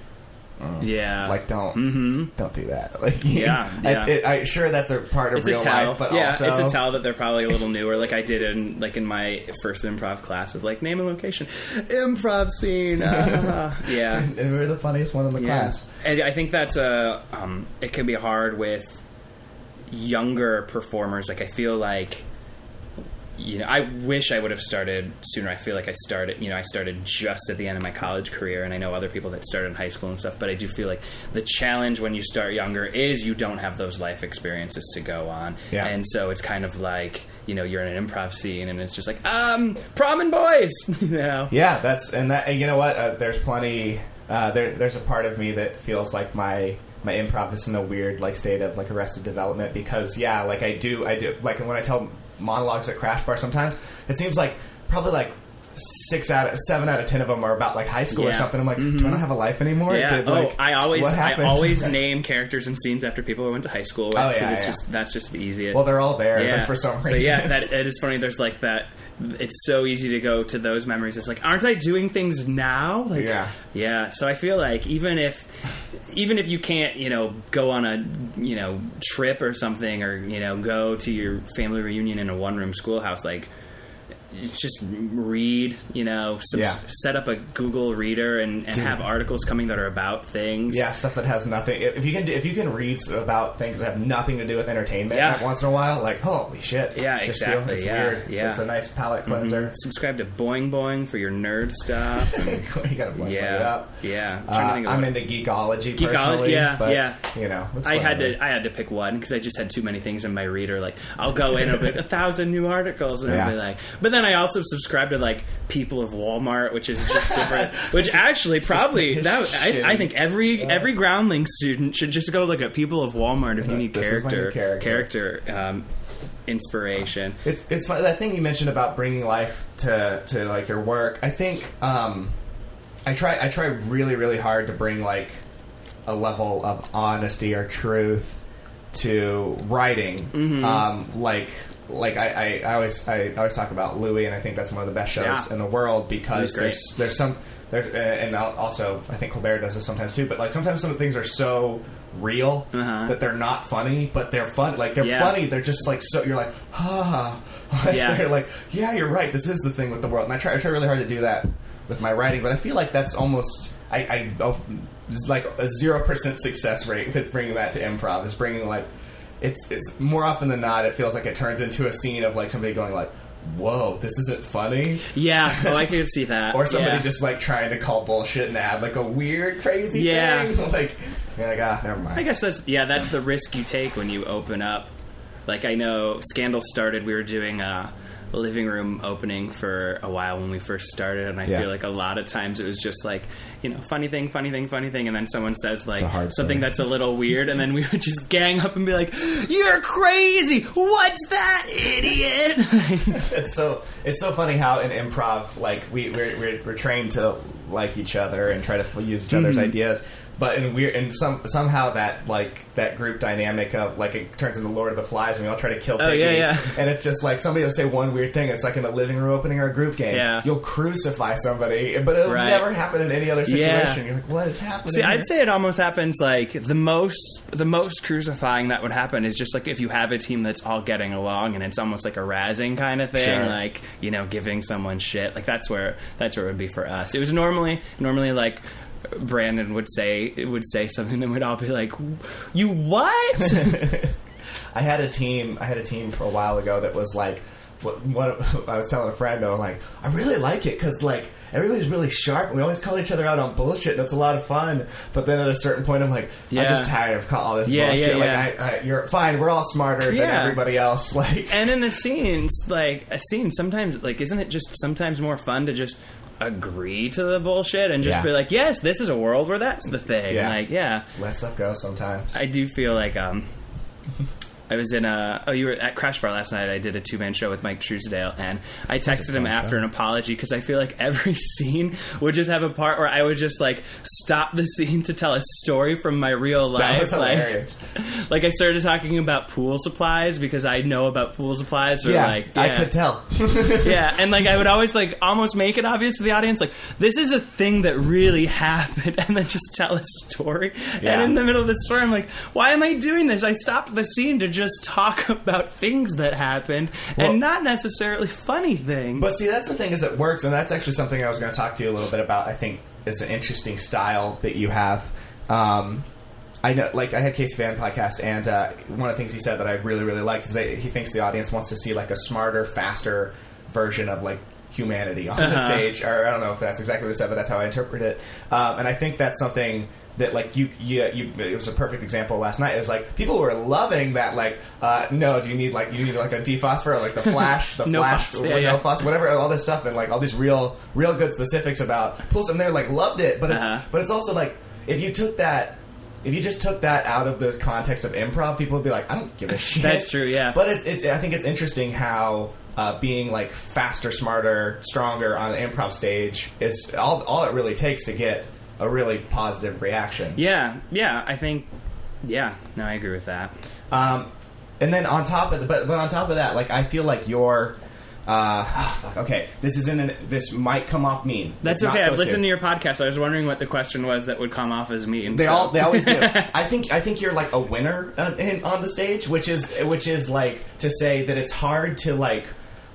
don't do that. Like, I sure that's a part of real life, but also it's a tell that they're probably a little newer. Like I did in my first improv class of like name a location, improv scene. And we were the funniest one in the class. And I think that's it can be hard with younger performers. Like I feel like, you know, I wish I would have started sooner. I feel like I started just at the end of my college career, and I know other people that started in high school and stuff, but I do feel like the challenge when you start younger is you don't have those life experiences to go on. Yeah. And so it's kind of like, you know, you're in an improv scene and it's just like, prom and boys, you know? Yeah, and you know what? There's plenty, there's a part of me that feels like my improv is in a weird, like, state of, like, Arrested Development, because, like, I do, like, when I tell monologues at Crash Bar sometimes, it seems like probably like 7 out of 10 of them are about like high school or something. I'm like, do I not have a life anymore? Yeah. I always name characters and scenes after people I went to high school with, because that's just the easiest. Well, they're all there for some reason. But it is funny. There's like that. It's so easy to go to those memories. It's like, aren't I doing things now? Like, yeah. So I feel like even if you can't, you know, go on a, you know, trip or something, or, you know, go to your family reunion in a one-room schoolhouse, like just read, you know, set up a Google Reader and have articles coming that are about things. Yeah, stuff that has nothing. If you can read about things that have nothing to do with entertainment once in a while, like, holy shit. Yeah, just exactly. It's weird. Yeah. It's a nice palate cleanser. Mm-hmm. Subscribe to Boing Boing for your nerd stuff. You gotta bunch it up. Yeah. I'm into geekology personally. Yeah, but, yeah. You know, I had to pick one because I just had too many things in my reader. Like, I'll go in and be like, 1,000 new articles, and I'll be like, but then I also subscribe to like People of Walmart, which is just different. Which actually probably I think every Groundlings student should just go look at People of Walmart if you need character inspiration. It's fun. That thing you mentioned about bringing life to like your work. I think I try really really hard to bring like a level of honesty or truth to writing. Mm-hmm. I always talk about Louis, and I think that's one of the best shows in the world because there's I think Colbert does this sometimes too, but like sometimes some things are so real that they're not funny, but they're fun. Like they're funny. They're just like, so you're like, ha. Ah. You're like, yeah, you're right. This is the thing with the world. And I try really hard to do that with my writing, but I feel like that's almost, I like a 0% success rate with bringing that to improv is bringing like, It's more often than not, it feels like it turns into a scene of like somebody going like, whoa, this isn't funny. Yeah, I could see that. Or somebody just like trying to call bullshit and add like a weird, crazy thing. Like, you're like, never mind. I guess that's the risk you take when you open up. Like, I know Scandal started, we were doing a living room opening for a while when we first started, and I feel like a lot of times it was just like, you know, funny thing, and then someone says like something that's a little weird, and then we would just gang up and be like, you're crazy, what's that, idiot. it's so funny how in improv like we're trained to like each other and try to use each other's ideas. But somehow that like that group dynamic of like it turns into Lord of the Flies and we all try to kill Piggy. And it's just like somebody will say one weird thing. It's like in a living room opening or a group game. Yeah. You'll crucify somebody, but it'll never happen in any other situation. Yeah. You're like, what is happening? See, I'd say it almost happens like the most crucifying that would happen is just like if you have a team that's all getting along and it's almost like a razzing kind of thing, like, you know, giving someone shit. Like that's where it would be for us. It was normally like Brandon would say something that would all be like, you what? I had a team for a while ago that was like, I was telling a friend, I was like, I really like it because like everybody's really sharp. We always call each other out on bullshit, and it's a lot of fun. But then at a certain point, I'm like, I'm just tired of all this bullshit. Like, you're fine. We're all smarter than everybody else. Like, and in a scene, sometimes like, isn't it just sometimes more fun to just agree to the bullshit and just be like, yes, this is a world where that's the thing. Yeah. Like, let stuff go sometimes. I do feel like I was in you were at Crash Bar last night. I did a 2-man show with Mike Truesdale, and I texted him after an apology because I feel like every scene would just have a part where I would just like stop the scene to tell a story from my real life. Like I started talking about pool supplies because I know about pool supplies. Or I could tell. And like I would always like almost make it obvious to the audience, like this is a thing that really happened, and then just tell a story. Yeah. And in the middle of the story, I'm like, why am I doing this? I stopped the scene to just talk about things that happened and not necessarily funny things. But see, that's the thing is it works, and that's actually something I was going to talk to you a little bit about. I think is an interesting style that you have. I know, like I had Casey Van podcast, and one of the things he said that I really, really liked is that he thinks the audience wants to see like a smarter, faster version of like humanity on the stage. Or I don't know if that's exactly what he said, but that's how I interpret it. And I think that's something that like you it was a perfect example last night. It was like people were loving that like no, do you need like a dephosphor or like the flash, the no flash box, no flash, whatever, all this stuff and like all these real good specifics about pools, and they're like loved it, but it's also like if you just took that out of the context of improv, people would be like, I don't give a shit. That's true, yeah. But it's I think it's interesting how being like faster, smarter, stronger on an improv stage is all it really takes to get a really positive reaction. I agree with that. And then on top of that, like I feel like your this might come off mean. That's okay. I've listened to your podcast. I was wondering what the question was that would come off as mean. They always do. I think you're like a winner on the stage, which is like to say that it's hard to like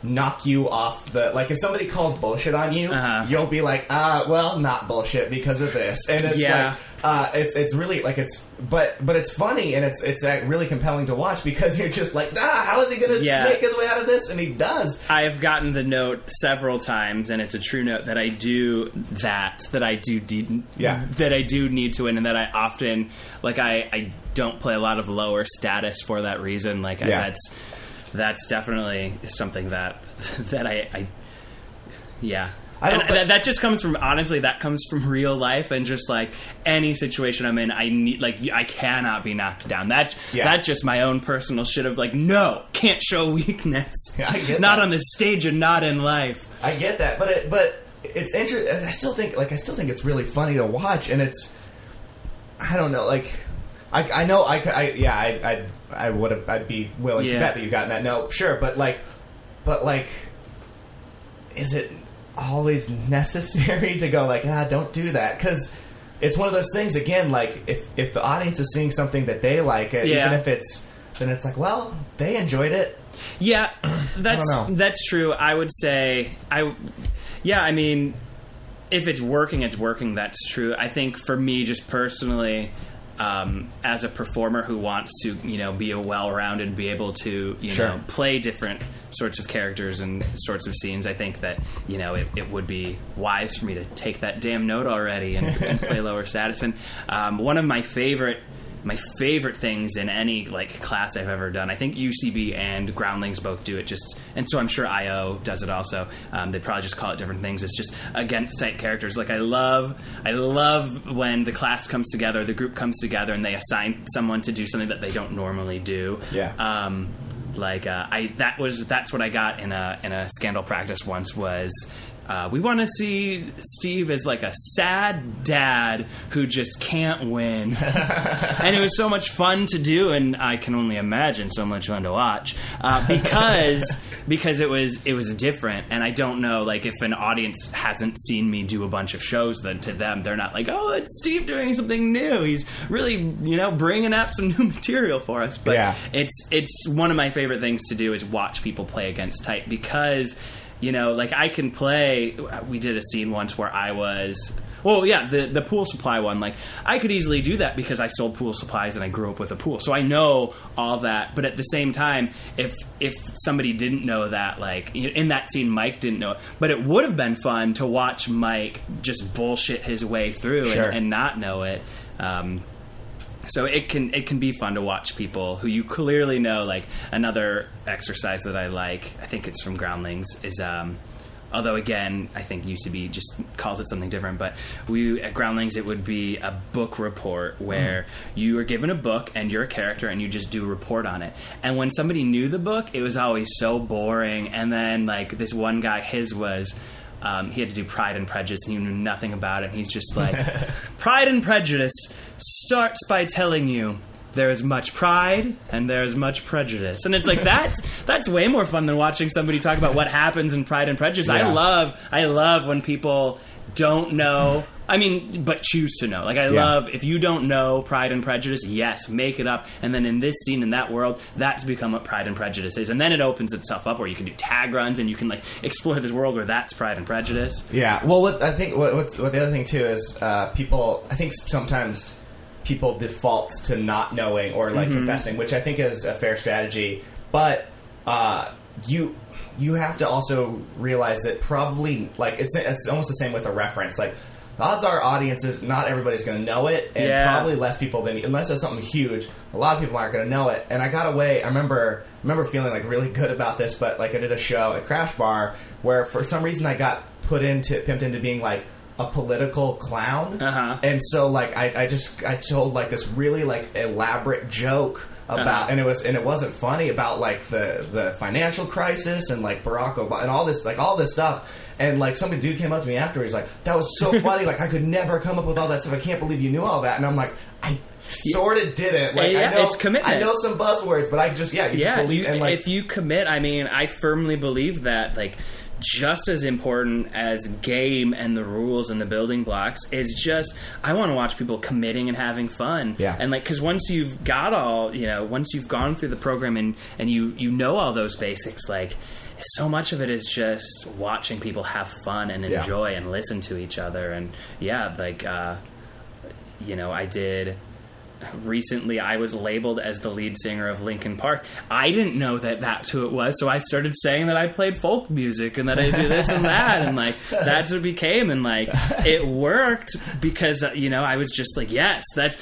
knock you off the... Like, if somebody calls bullshit on you, you'll be like, well, not bullshit because of this. And it's like... it's really like it's but it's funny and it's really compelling to watch because you're just like how is he gonna snake his way out of this, and he does. I've gotten the note several times, and it's a true note that I do that I do need to win, and that I often like I don't play a lot of lower status for that reason. Like that's definitely something that I And that just comes from, honestly, that comes from real life, and just like any situation I'm in, I need, like, I cannot be knocked down. That's just my own personal shit of like, no, can't show weakness. Yeah, I get not that. On this stage and not in life. I get that, but it's interesting. I still think it's really funny to watch, and it's, I don't know, like, I'd be willing to bet that you got that. No, sure, but like, is it always necessary to go like, don't do that? Because it's one of those things, again, like if the audience is seeing something that they like, even if it's, then it's like, well, they enjoyed it. That's true. I would say I mean, if it's working, it's working. That's true. I think for me, just personally, as a performer who wants to, be a well-rounded, be able to, know, play different sorts of characters and sorts of scenes, I think that, it would be wise for me to take that damn note already and play lower status. And one of my favorite things in any like class I've ever done, I think UCB and Groundlings both do it, just, and so I'm sure IO does it also. They probably just call it different things. It's just against type characters. Like I love when the class comes together, the group comes together, and they assign someone to do something that they don't normally do. Yeah. That's what I got in a Scandal practice once was, we want to see Steve as like a sad dad who just can't win. And it was so much fun to do, and I can only imagine so much fun to watch because it was different. And I don't know, like, if an audience hasn't seen me do a bunch of shows, then to them they're not like, oh, it's Steve doing something new. He's really bringing out some new material for us. But it's one of my favorite things to do is watch people play against type because. Like I can play. We did a scene once where I was. Well, yeah, the pool supply one. Like I could easily do that because I sold pool supplies and I grew up with a pool, so I know all that. But at the same time, if somebody didn't know that, like in that scene, Mike didn't know it. But it would have been fun to watch Mike just bullshit his way through and not know it. So it can be fun to watch people who you clearly know. Like another exercise that I like, I think it's from Groundlings, is although again I think UCB just calls it something different, but we at Groundlings it would be a book report where you are given a book and you're a character and you just do a report on it. And when somebody knew the book, it was always so boring. And then like this one guy, his was. He had to do Pride and Prejudice, and he knew nothing about it. And he's just like, Pride and Prejudice starts by telling you there is much pride and there is much prejudice. And it's like, that's way more fun than watching somebody talk about what happens in Pride and Prejudice. Yeah. I love when people don't know... I mean, but choose to know. Like, I love, if you don't know Pride and Prejudice, yes, make it up. And then in this scene, in that world, that's become what Pride and Prejudice is. And then it opens itself up where you can do tag runs and you can, like, explore this world where that's Pride and Prejudice. Yeah. Well, I think the other thing, too, is people, I think sometimes people default to not knowing or, like, confessing, which I think is a fair strategy. But you have to also realize that probably, like, it's almost the same with a reference. Like, odds are audiences, not everybody's going to know it, and probably less people than... Unless it's something huge, a lot of people aren't going to know it. And I got away... I remember feeling, like, really good about this, but, like, I did a show at Crash Bar where, for some reason, I got pimped into being, like, a political clown. And so, like, I told, like, this really, like, elaborate joke about... And it wasn't funny about, like, the financial crisis and, like, Barack Obama and all this, like, all this stuff... And, like, some dude came up to me afterwards, like, that was so funny. Like, I could never come up with all that stuff. I can't believe you knew all that. And I'm like, I sort of didn't. Like, I know, it's commitment. I know some buzzwords, but I just, just believe. And like, if you commit, I mean, I firmly believe that, like, just as important as game and the rules and the building blocks is just, I want to watch people committing and having fun. Yeah. And like, cause once you've got all, once you've gone through the program and you know all those basics, like, so much of it is just watching people have fun and enjoy and listen to each other. And I did recently, I was labeled as the lead singer of Linkin Park. I didn't know that that's who it was, so I started saying that I played folk music and that I do this and that, and like that's what it became. And like it worked because I was just like, yes, that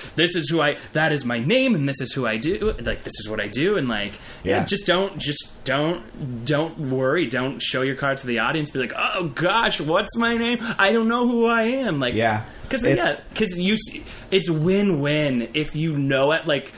is my name, and this is who I do. Like this is what I do, and like just don't worry, don't show your card to the audience. Be like, oh gosh, what's my name? I don't know who I am. Like because you see, it's win-win if you know it. Like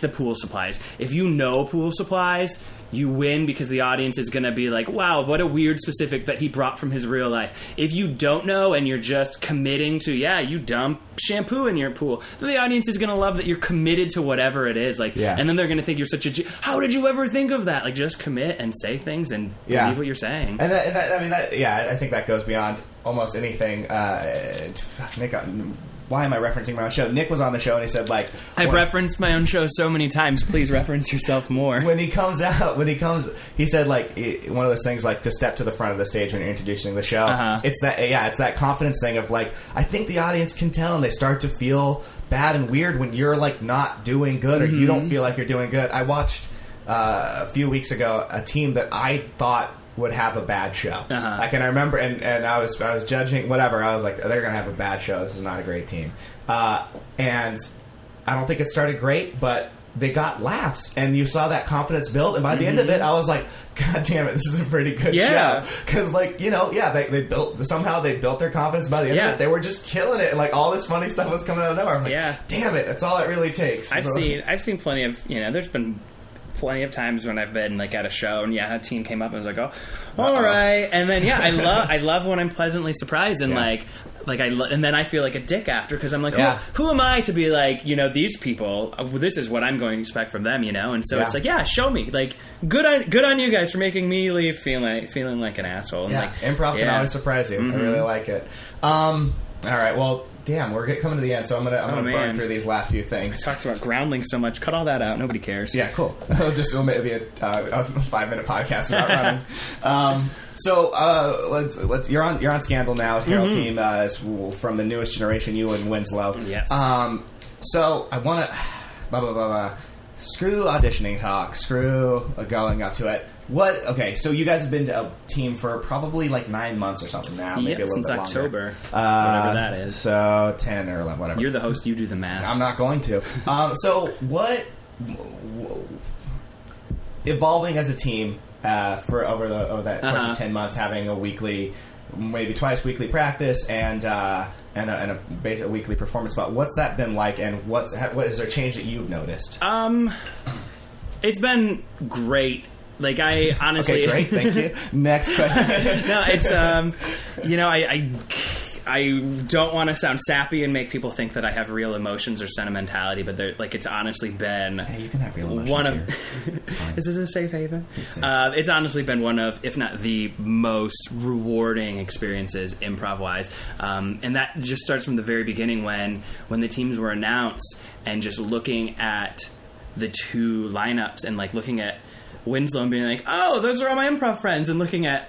the pool supplies. If you know pool supplies, you win because the audience is going to be like, wow, what a weird specific that he brought from his real life. If you don't know and you're just committing to, you dump shampoo in your pool, then the audience is going to love that you're committed to whatever it is. And then they're going to think you're such a... How did you ever think of that? Like, just commit and say things and believe what you're saying. And I think that goes beyond almost anything. Why am I referencing my own show? Nick was on the show and he said, like... I've referenced my own show so many times. Please reference yourself more. When he comes... He said, like, one of those things, like, to step to the front of the stage when you're introducing the show. Uh-huh. It's that confidence thing of, like, I think the audience can tell and they start to feel bad and weird when you're, like, not doing good or you don't feel like you're doing good. I watched, a few weeks ago, a team that I thought would have a bad show. Uh-huh. Like, and I remember, and I was judging, whatever. I was like, they're going to have a bad show. This is not a great team. And I don't think it started great, but they got laughs. And you saw that confidence build. And by the end of it, I was like, God damn it, this is a pretty good show. Because, like, they built their confidence. By the end of it, they were just killing it. And, like, all this funny stuff was coming out of nowhere. I'm like, damn it, that's all it really takes. I've seen plenty of, there's been... plenty of times when I've been like at a show and a team came up and I was like, oh, all right. And then, I love when I'm pleasantly surprised and and then I feel like a dick after because I'm like, who am I to be like, these people, this is what I'm going to expect from them, And so it's like, show me. Like, good on you guys for making me leave feeling like an asshole. And improv can always surprise you. I really like it. All right. Well, damn, we're coming to the end, so I'm gonna burn through these last few things. I talked about Groundlings so much, cut all that out. Nobody cares. Yeah, cool. It'll be a 5-minute podcast about running. So let's. You're on Scandal now. Carol team is from the newest generation. You and Winslow. Yes. So I want to screw auditioning talk. Screw going up to it. What? Okay, so you guys have been to a team for probably like 9 months or something now, maybe a little bit longer. Since October, whatever that is. So 10 or 11, whatever. You're the host, you do the math. I'm not going to. So what... evolving as a team for over that course of 10 months, having a weekly, maybe twice weekly practice and a weekly performance spot, what's that been like and what is there a change that you've noticed? It's been great. Like, I honestly... Okay, great, thank you. Next question. No, it's, I don't want to sound sappy and make people think that I have real emotions or sentimentality, but it's honestly been... Hey, you can have real emotions one of, Is this a safe haven? It's honestly been one of, if not the most rewarding experiences improv-wise. And that just starts from the very beginning when the teams were announced and just looking at the two lineups and, like, looking at Winslow and being like, oh, those are all my improv friends, and looking at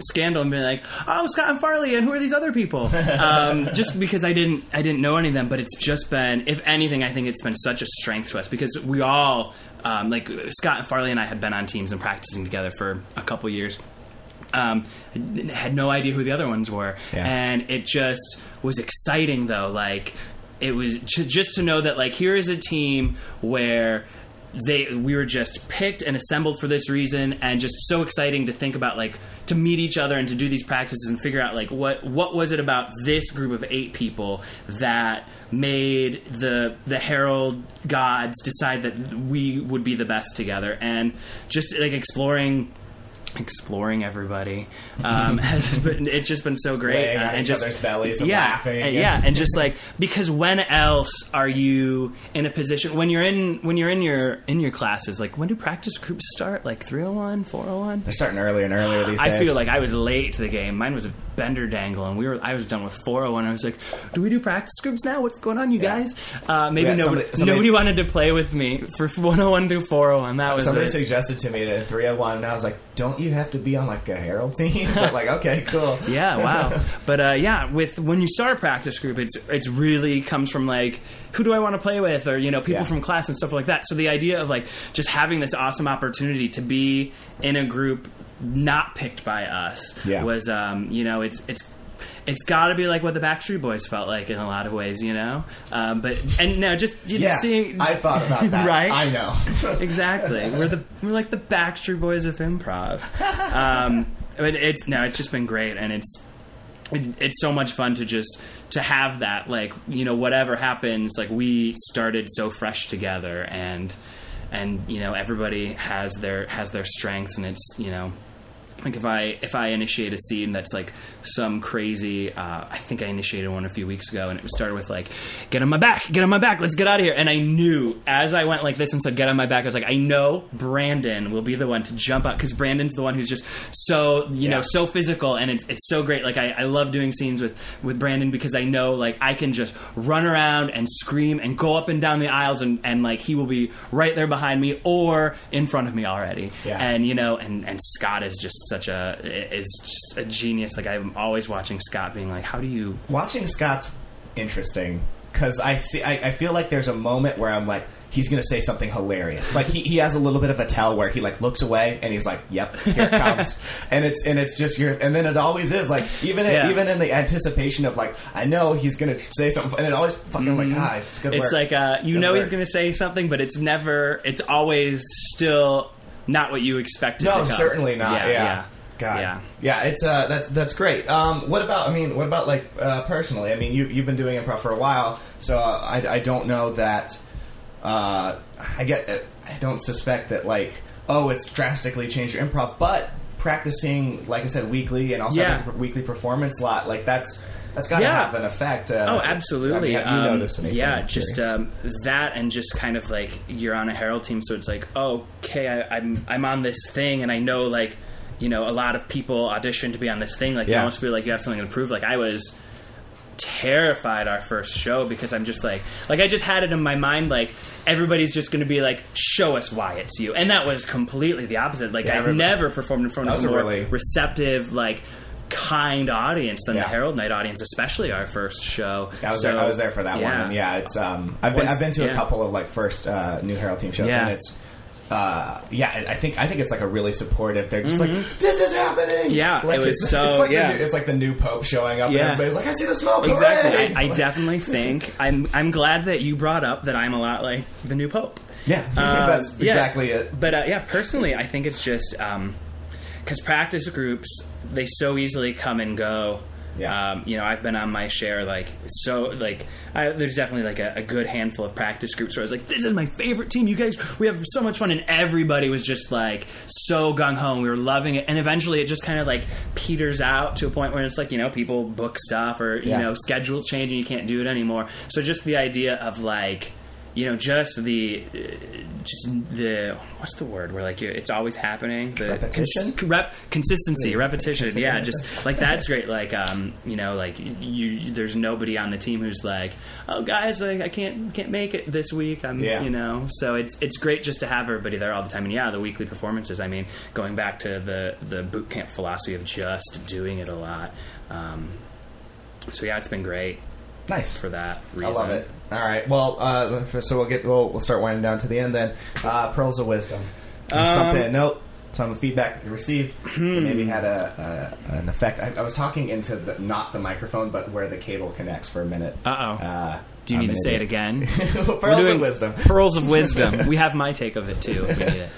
Scandal and being like, oh, Scott and Farley, and who are these other people? Just because I didn't know any of them, but it's just been, if anything, I think it's been such a strength to us because we all, like Scott and Farley and I had been on teams and practicing together for a couple years. Had no idea who the other ones were, and it just was exciting though. Like it was just to know that like here is a team where. We were just picked and assembled for this reason, and just so exciting to think about, like, to meet each other and to do these practices and figure out, like, what was it about this group of 8 people that made the Herald gods decide that we would be the best together, and just like exploring everybody it's just been so great and just there's bellies and laughing and just like because when else are you in a position when you're in your classes like when do practice groups start like 301 401 they're starting earlier and earlier these days. I feel like I was late to the game. Mine was a bender dangle and I was done with 401. I was like, do we do practice groups now? What's going on, you guys? Maybe nobody wanted to play with me for 101 through 401. That was somebody suggested to me to 301 and I was like, don't you have to be on like a Herald team? But like, okay, cool. Yeah, wow. But yeah, with when you start a practice group, it's really comes from like, who do I want to play with? Or, you know, people from class and stuff like that. So the idea of like just having this awesome opportunity to be in a group not picked by us was, you know, it's got to be like what the Backstreet Boys felt like in a lot of ways, you know? Seeing... I thought about that. Right? I know. Exactly. We're like the Backstreet Boys of improv. It's just been great, and it's so much fun to have that, like, you know, whatever happens, like, we started so fresh together, and you know, everybody has their strengths, and it's, you know... Like if I initiate a scene that's like some crazy, I think I initiated one a few weeks ago, and it started with like, get on my back, let's get out of here. And I knew as I went like this and said, get on my back, I was like, I know Brandon will be the one to jump up, because Brandon's the one who's just so, you know, so physical, and it's so great. Like I love doing scenes with Brandon, because I know like I can just run around and scream and go up and down the aisles, and like he will be right there behind me or in front of me already. Yeah. And you know, and Scott is just just a genius. Like I'm always watching Scott being like, how do you... Watching Scott's interesting, because I feel like there's a moment where I'm like, he's going to say something hilarious. Like he has a little bit of a tell where he like looks away and he's like, yep, here it comes. and it's just your, and then it always is like, even in the anticipation of like, I know he's going to say something, and it always fucking like, it's good work. It's like, you know, he's going to say something, but it's always still not what you expected. No, certainly not. Yeah. God. Yeah. It's that's great. What about like personally? I mean, you've been doing improv for a while, so I don't know that. I don't suspect that like, oh, it's drastically changed your improv, but practicing, like I said, weekly, and also having a weekly performance slot, like that's got to have an effect. Oh, absolutely. I mean, have you noticed anything? Yeah, just that, and just kind of like you're on a Herald team, so it's like, oh, okay, I'm on this thing, and I know like, you know, a lot of people audition to be on this thing. Like you almost feel like you have something to prove. Like I was terrified our first show, because I'm just like I just had it in my mind like, everybody's just going to be like, show us why it's you, and that was completely the opposite. Like I've never performed in front of a more receptive like, kind audience than the Herald Night audience, especially our first show. I was there for that one. And it's I've been to a couple of like first new Herald team shows, and it's I think it's like a really supportive. They're just like, this is happening. Yeah, like, it was so. It's like it's like the new Pope showing up. Yeah. And everybody's like, I see the smoke. Exactly. I definitely think I'm glad that you brought up that I'm a lot like the new Pope. Yeah, that's exactly it. But personally, I think it's just. Because practice groups, they so easily come and go. Yeah. You know, I've been on my share, like, so, like, there's definitely, like, a good handful of practice groups where I was like, this is my favorite team, you guys, we have so much fun, and everybody was just, like, so gung-ho, and we were loving it, and eventually it just kind of, like, peters out to a point where it's like, you know, people book stuff, or, you know, schedules change, and you can't do it anymore. So just the idea of, like... You know, just the what's the word? Where like it's always happening. The repetition, consistency, repetition. Yeah, just like that's great. Like you know, like you, there's nobody on the team who's like, oh guys, like I can't make it this week. You know, so it's great just to have everybody there all the time. And the weekly performances. I mean, going back to the boot camp philosophy of just doing it a lot. So it's been great. Nice for that reason. I love it. All right. Well, so we'll start winding down to the end then. Pearls of wisdom. Some feedback you received maybe had an effect. I was talking into not the microphone, but where the cable connects for a minute. Uh-oh. Do you need to say it again? Pearls of wisdom. Pearls of wisdom. We have my take of it too if we need it.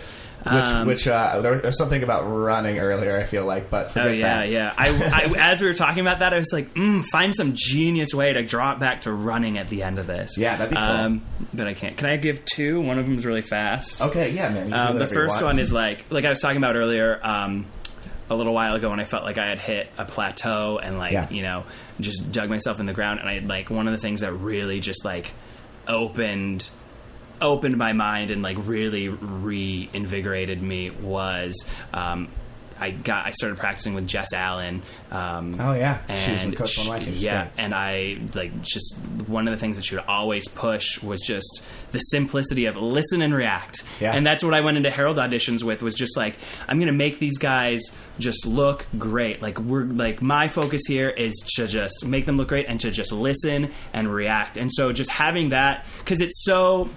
Which there was something about running earlier, I feel like, but forget that. I as we were talking about that, I was like, find some genius way to draw it back to running at the end of this. Yeah, that'd be cool. But I can't. Can I give two? One of them's really fast. Okay, yeah, man. You do that the first one is like I was talking about earlier, a little while ago when I felt like I had hit a plateau and like, you know, just dug myself in the ground. And I like one of the things that really just like opened my mind and like really reinvigorated me was I started practicing with Jess Allen. She's been coached on my team. Yeah, and I like just one of the things that she would always push was just the simplicity of listen and react. Yeah. And that's what I went into Herald auditions with, was just like, I'm going to make these guys just look great. Like we're like my focus here is to just make them look great and to just listen and react. And so just having that, because it's so,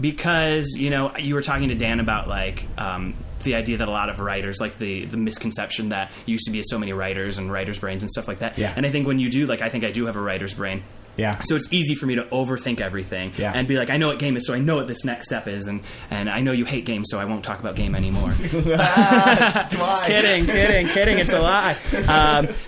because, you know, you were talking to Dan about like, the idea that a lot of writers, like the misconception that UCB has so many writers and writers' brains and stuff like that. Yeah. And I think when you do, like, I think I do have a writer's brain. Yeah. So it's easy for me to overthink everything and be like, I know what game is, so I know what this next step is, and I know you hate game, so I won't talk about game anymore. Kidding. It's a lie.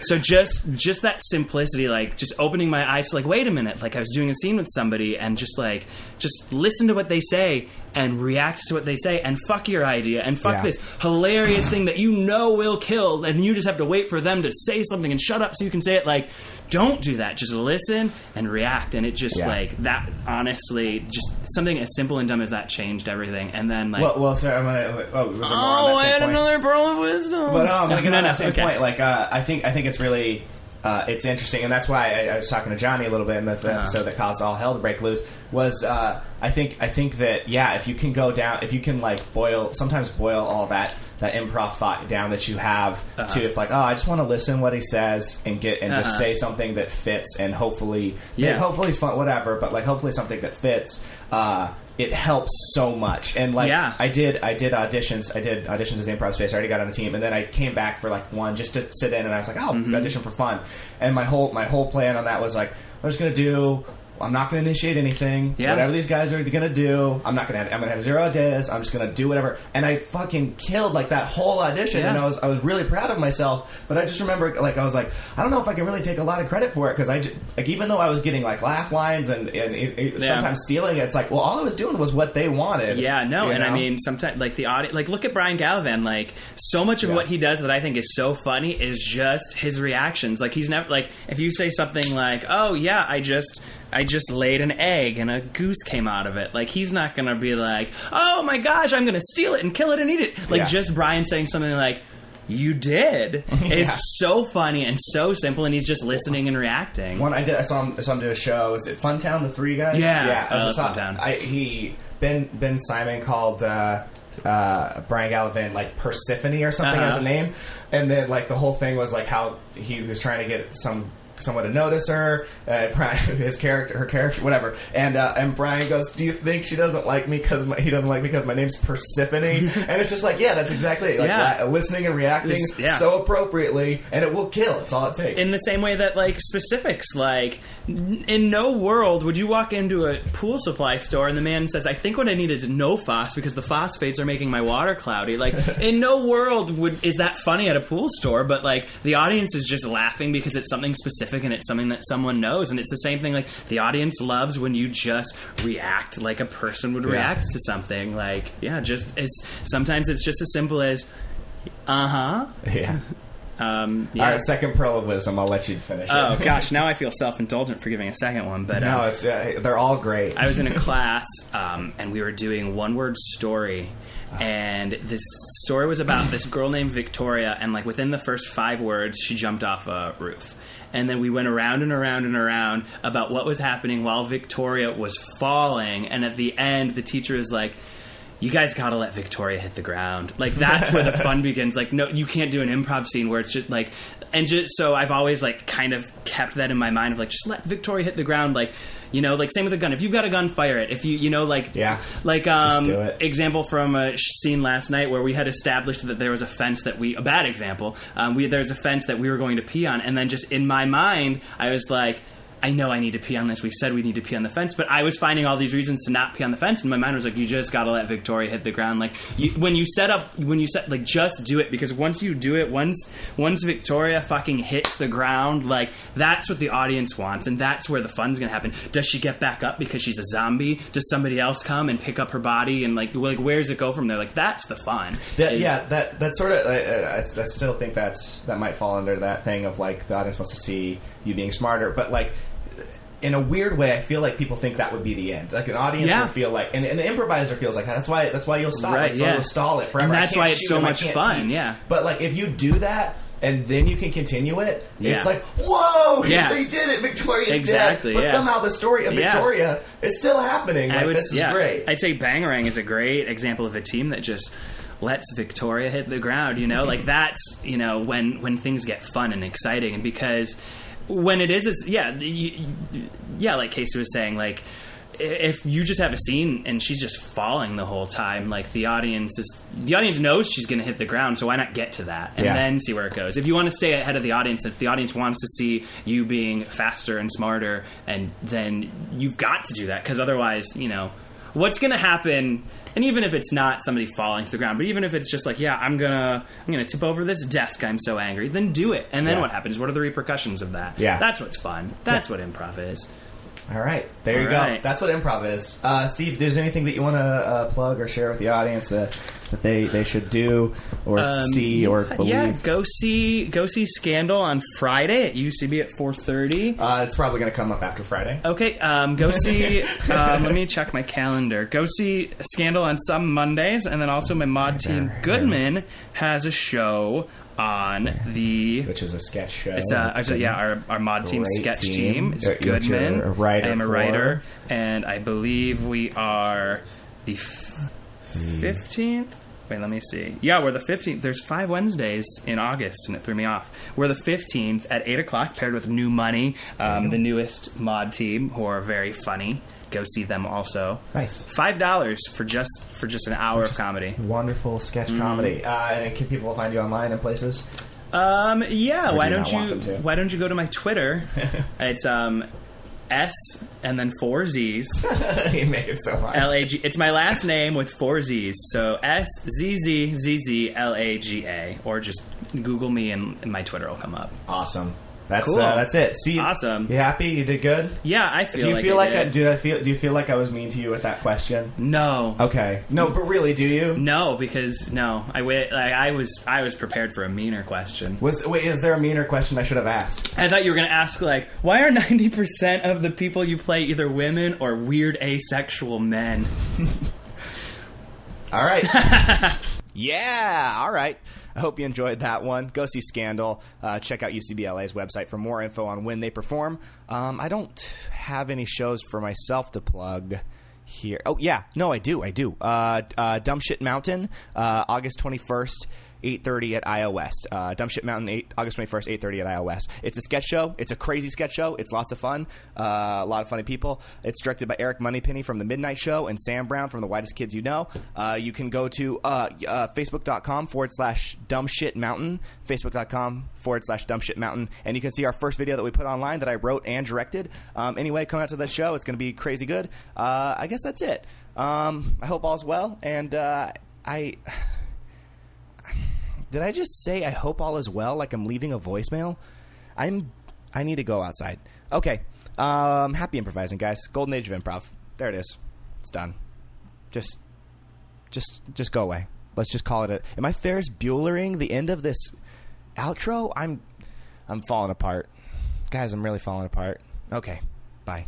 So just that simplicity, like just opening my eyes, like wait a minute, like I was doing a scene with somebody, and just like just listen to what they say and react to what they say and fuck your idea and fuck this hilarious thing that you know will kill, and you just have to wait for them to say something and shut up so you can say it. Like, don't do that. Just listen and react. And it just like that, honestly, just something as simple and dumb as that changed everything. And then like, I had another pearl of wisdom. But point, like I think it's really it's interesting, and that's why I was talking to Johnny a little bit in the episode that caused all hell to break loose. Was I think that if you can go down, if you can like boil all that improv thought down that you have to, if like, oh, I just want to listen what he says and get and just say something that fits, and hopefully it's fun, whatever, but like hopefully something that fits. It helps so much. And like I did auditions at the Improv Space. I already got on a team, and then I came back for like one just to sit in, and I was like, oh, audition for fun. And my whole plan on that was like, I'm not going to initiate anything. Yeah. Whatever these guys are going to do, I'm going to have zero ideas. I'm just going to do whatever. And I fucking killed like that whole audition, and I was really proud of myself. But I just remember, like, I was like, I don't know if I can really take a lot of credit for it, because I just, like, even though I was getting like laugh lines and sometimes stealing it, it's like, well, all I was doing was what they wanted. Yeah, no, and know? I mean, sometimes like the audience, like look at Brian Galvin, like so much of what he does that I think is so funny is just his reactions. Like he's never like, if you say something like, oh yeah, I just laid an egg and a goose came out of it. Like, he's not going to be like, oh my gosh, I'm going to steal it and kill it and eat it. Like, just Brian saying something like, you did, is so funny and so simple, and he's just listening and reacting. One I saw him do a show. Was it Funtown, the three guys? Yeah. Funtown. Ben Simon called Brian Galvin like Persephone or something as a name. And then like the whole thing was like how he was trying to get someone to notice her, her character, whatever. And Brian goes, "Do you think she doesn't like me because he doesn't like me because my name's Persephone?" And it's just like, yeah, that's exactly it. Like listening and reacting so appropriately, and it will kill. It's all it takes. In the same way that like specifics, like in no world would you walk into a pool supply store and the man says, "I think what I need is no phos because the phosphates are making my water cloudy." Like in no world is that funny at a pool store, but like the audience is just laughing because it's something specific. And it's something that someone knows, and it's the same thing. Like the audience loves when you just react like a person would react to something. Like, just sometimes it's just as simple as All right, second pearl of wisdom. I'll let you finish. Oh gosh, now I feel self-indulgent for giving a second one, but no, it's they're all great. I was in a class and we were doing one-word story. And this story was about this girl named Victoria, and like within the first 5 words, she jumped off a roof. And then we went around and around and around about what was happening while Victoria was falling. And at the end, the teacher is like, you guys gotta let Victoria hit the ground. Like, that's where the fun begins. Like, no, you can't do an improv scene where it's just like, and just, so I've always like kind of kept that in my mind of like, just let Victoria hit the ground. Like, you know, like same with a gun. If you've got a gun, fire it. If you know, like, like, just do it. Example from a scene last night where we had established that there was a fence that we, a bad example. There's a fence that we were going to pee on. And then just in my mind, I was like, I know I need to pee on this. We said we need to pee on the fence, but I was finding all these reasons to not pee on the fence, and my mind was like, "You just gotta let Victoria hit the ground." Like when you set, just do it, because once you do it, once Victoria fucking hits the ground, like that's what the audience wants, and that's where the fun's gonna happen. Does she get back up because she's a zombie? Does somebody else come and pick up her body? And like where does it go from there? Like that's the fun. I still think that might fall under that thing of like the audience wants to see you being smarter, but like. in a weird way, I feel like people think that would be the end. Like an audience would feel like, and the improviser feels like that. That's why you'll stop. Right, You'll stall it forever. And that's why it's so much fun. Yeah. But like if you do that and then you can continue it, it's like, whoa, they did it. Victoria's dead. But somehow the story of Victoria is still happening. Like, this is great. I'd say Bangarang is a great example of a team that just lets Victoria hit the ground, you know? Like that's, you know, when things get fun and exciting. And because when it is, like Casey was saying, like, if you just have a scene and she's just falling the whole time, like the audience knows she's going to hit the ground, so why not get to that and then see where it goes? If you want to stay ahead of the audience, if the audience wants to see you being faster and smarter, and then you've got to do that, because otherwise, you know, what's going to happen? And even if it's not somebody falling to the ground, but even if it's just like, yeah, I'm gonna tip over this desk, I'm so angry, then do it. And then what happens? What are the repercussions of that? Yeah. That's what's fun. That's what improv is. All right. There you go. That's what improv is. Steve, there's anything that you want to plug or share with the audience that they should do or see or believe? Yeah, go see Scandal on Friday at UCB at 4:30. It's probably going to come up after Friday. Okay, go see... let me check my calendar. Go see Scandal on some Mondays, and then also my mod team, Goodman, has a show on the... Which is a sketch show. It's our mod team sketch team. It's Goodman. I'm a writer. And I believe we are the... 15th? Wait, let me see. Yeah, we're the 15th. There's 5 Wednesdays in August, and it threw me off. We're the 15th at 8 o'clock, paired with New Money, the newest mod team, who are very funny. Go see them also. Nice. $5 for just an hour of comedy. Wonderful sketch comedy. And can people find you online in places? Why don't you go to my Twitter? It's S and then 4 Z's. You make it so hard. L-A-G. It's my last name with 4 Z's. So SZZZZLAGA. Or just Google me and my Twitter will come up. Awesome. That's cool. That's it. See, awesome. You happy? You did good? Yeah, I feel like Do you feel like I was mean to you with that question? No. Okay. No, but really, do you? No, because I was prepared for a meaner question. Is there a meaner question I should have asked? I thought you were going to ask, like, why are 90% of the people you play either women or weird asexual men? All right. Yeah. All right. I hope you enjoyed that one. Go see Scandal. Check out UCBLA's website for more info on when they perform. I don't have any shows for myself to plug here. Oh, yeah. No, I do. Dumb Shit Mountain, August 21st. 8:30 at IO West. Dumb Shit Mountain, August 21st, 8:30 at IO West. It's a sketch show. It's a crazy sketch show. It's lots of fun. A lot of funny people. It's directed by Eric Moneypenny from The Midnight Show and Sam Brown from The Whitest Kids You Know. You can go to facebook.com/dumbshitmountain, facebook.com/dumbshitmountain, and you can see our first video that we put online that I wrote and directed. Anyway, come out to the show. It's going to be crazy good. I guess that's it. I hope all's well, and did I just say I hope all is well like I'm leaving a voicemail? I need to go outside. Okay. Happy improvising, guys. Golden Age of Improv. There it is. It's done. Just go away. Let's just call it a... Am I Ferris Buellering the end of this outro? I'm falling apart. Guys, I'm really falling apart. Okay. Bye.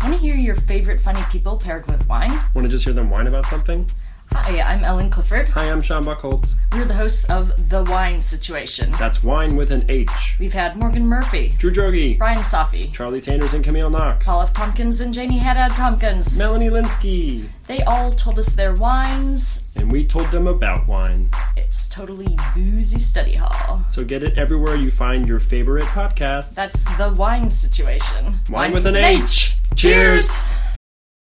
Want to hear your favorite funny people paired with wine? Want to just hear them whine about something? Hi, I'm Ellen Clifford. Hi, I'm Sean Buckholtz. We're the hosts of The Wine Situation. That's wine with an H. We've had Morgan Murphy, Drew Droege, Brian Safi, Charlie Tanners and Camille Knox, Paul F. Tompkins and Janie Haddad Tompkins, Melanie Linsky. They all told us their wines, and we told them about wine. It's totally boozy study hall. So get it everywhere you find your favorite podcasts. That's The Wine Situation. Wine with an H. Cheers!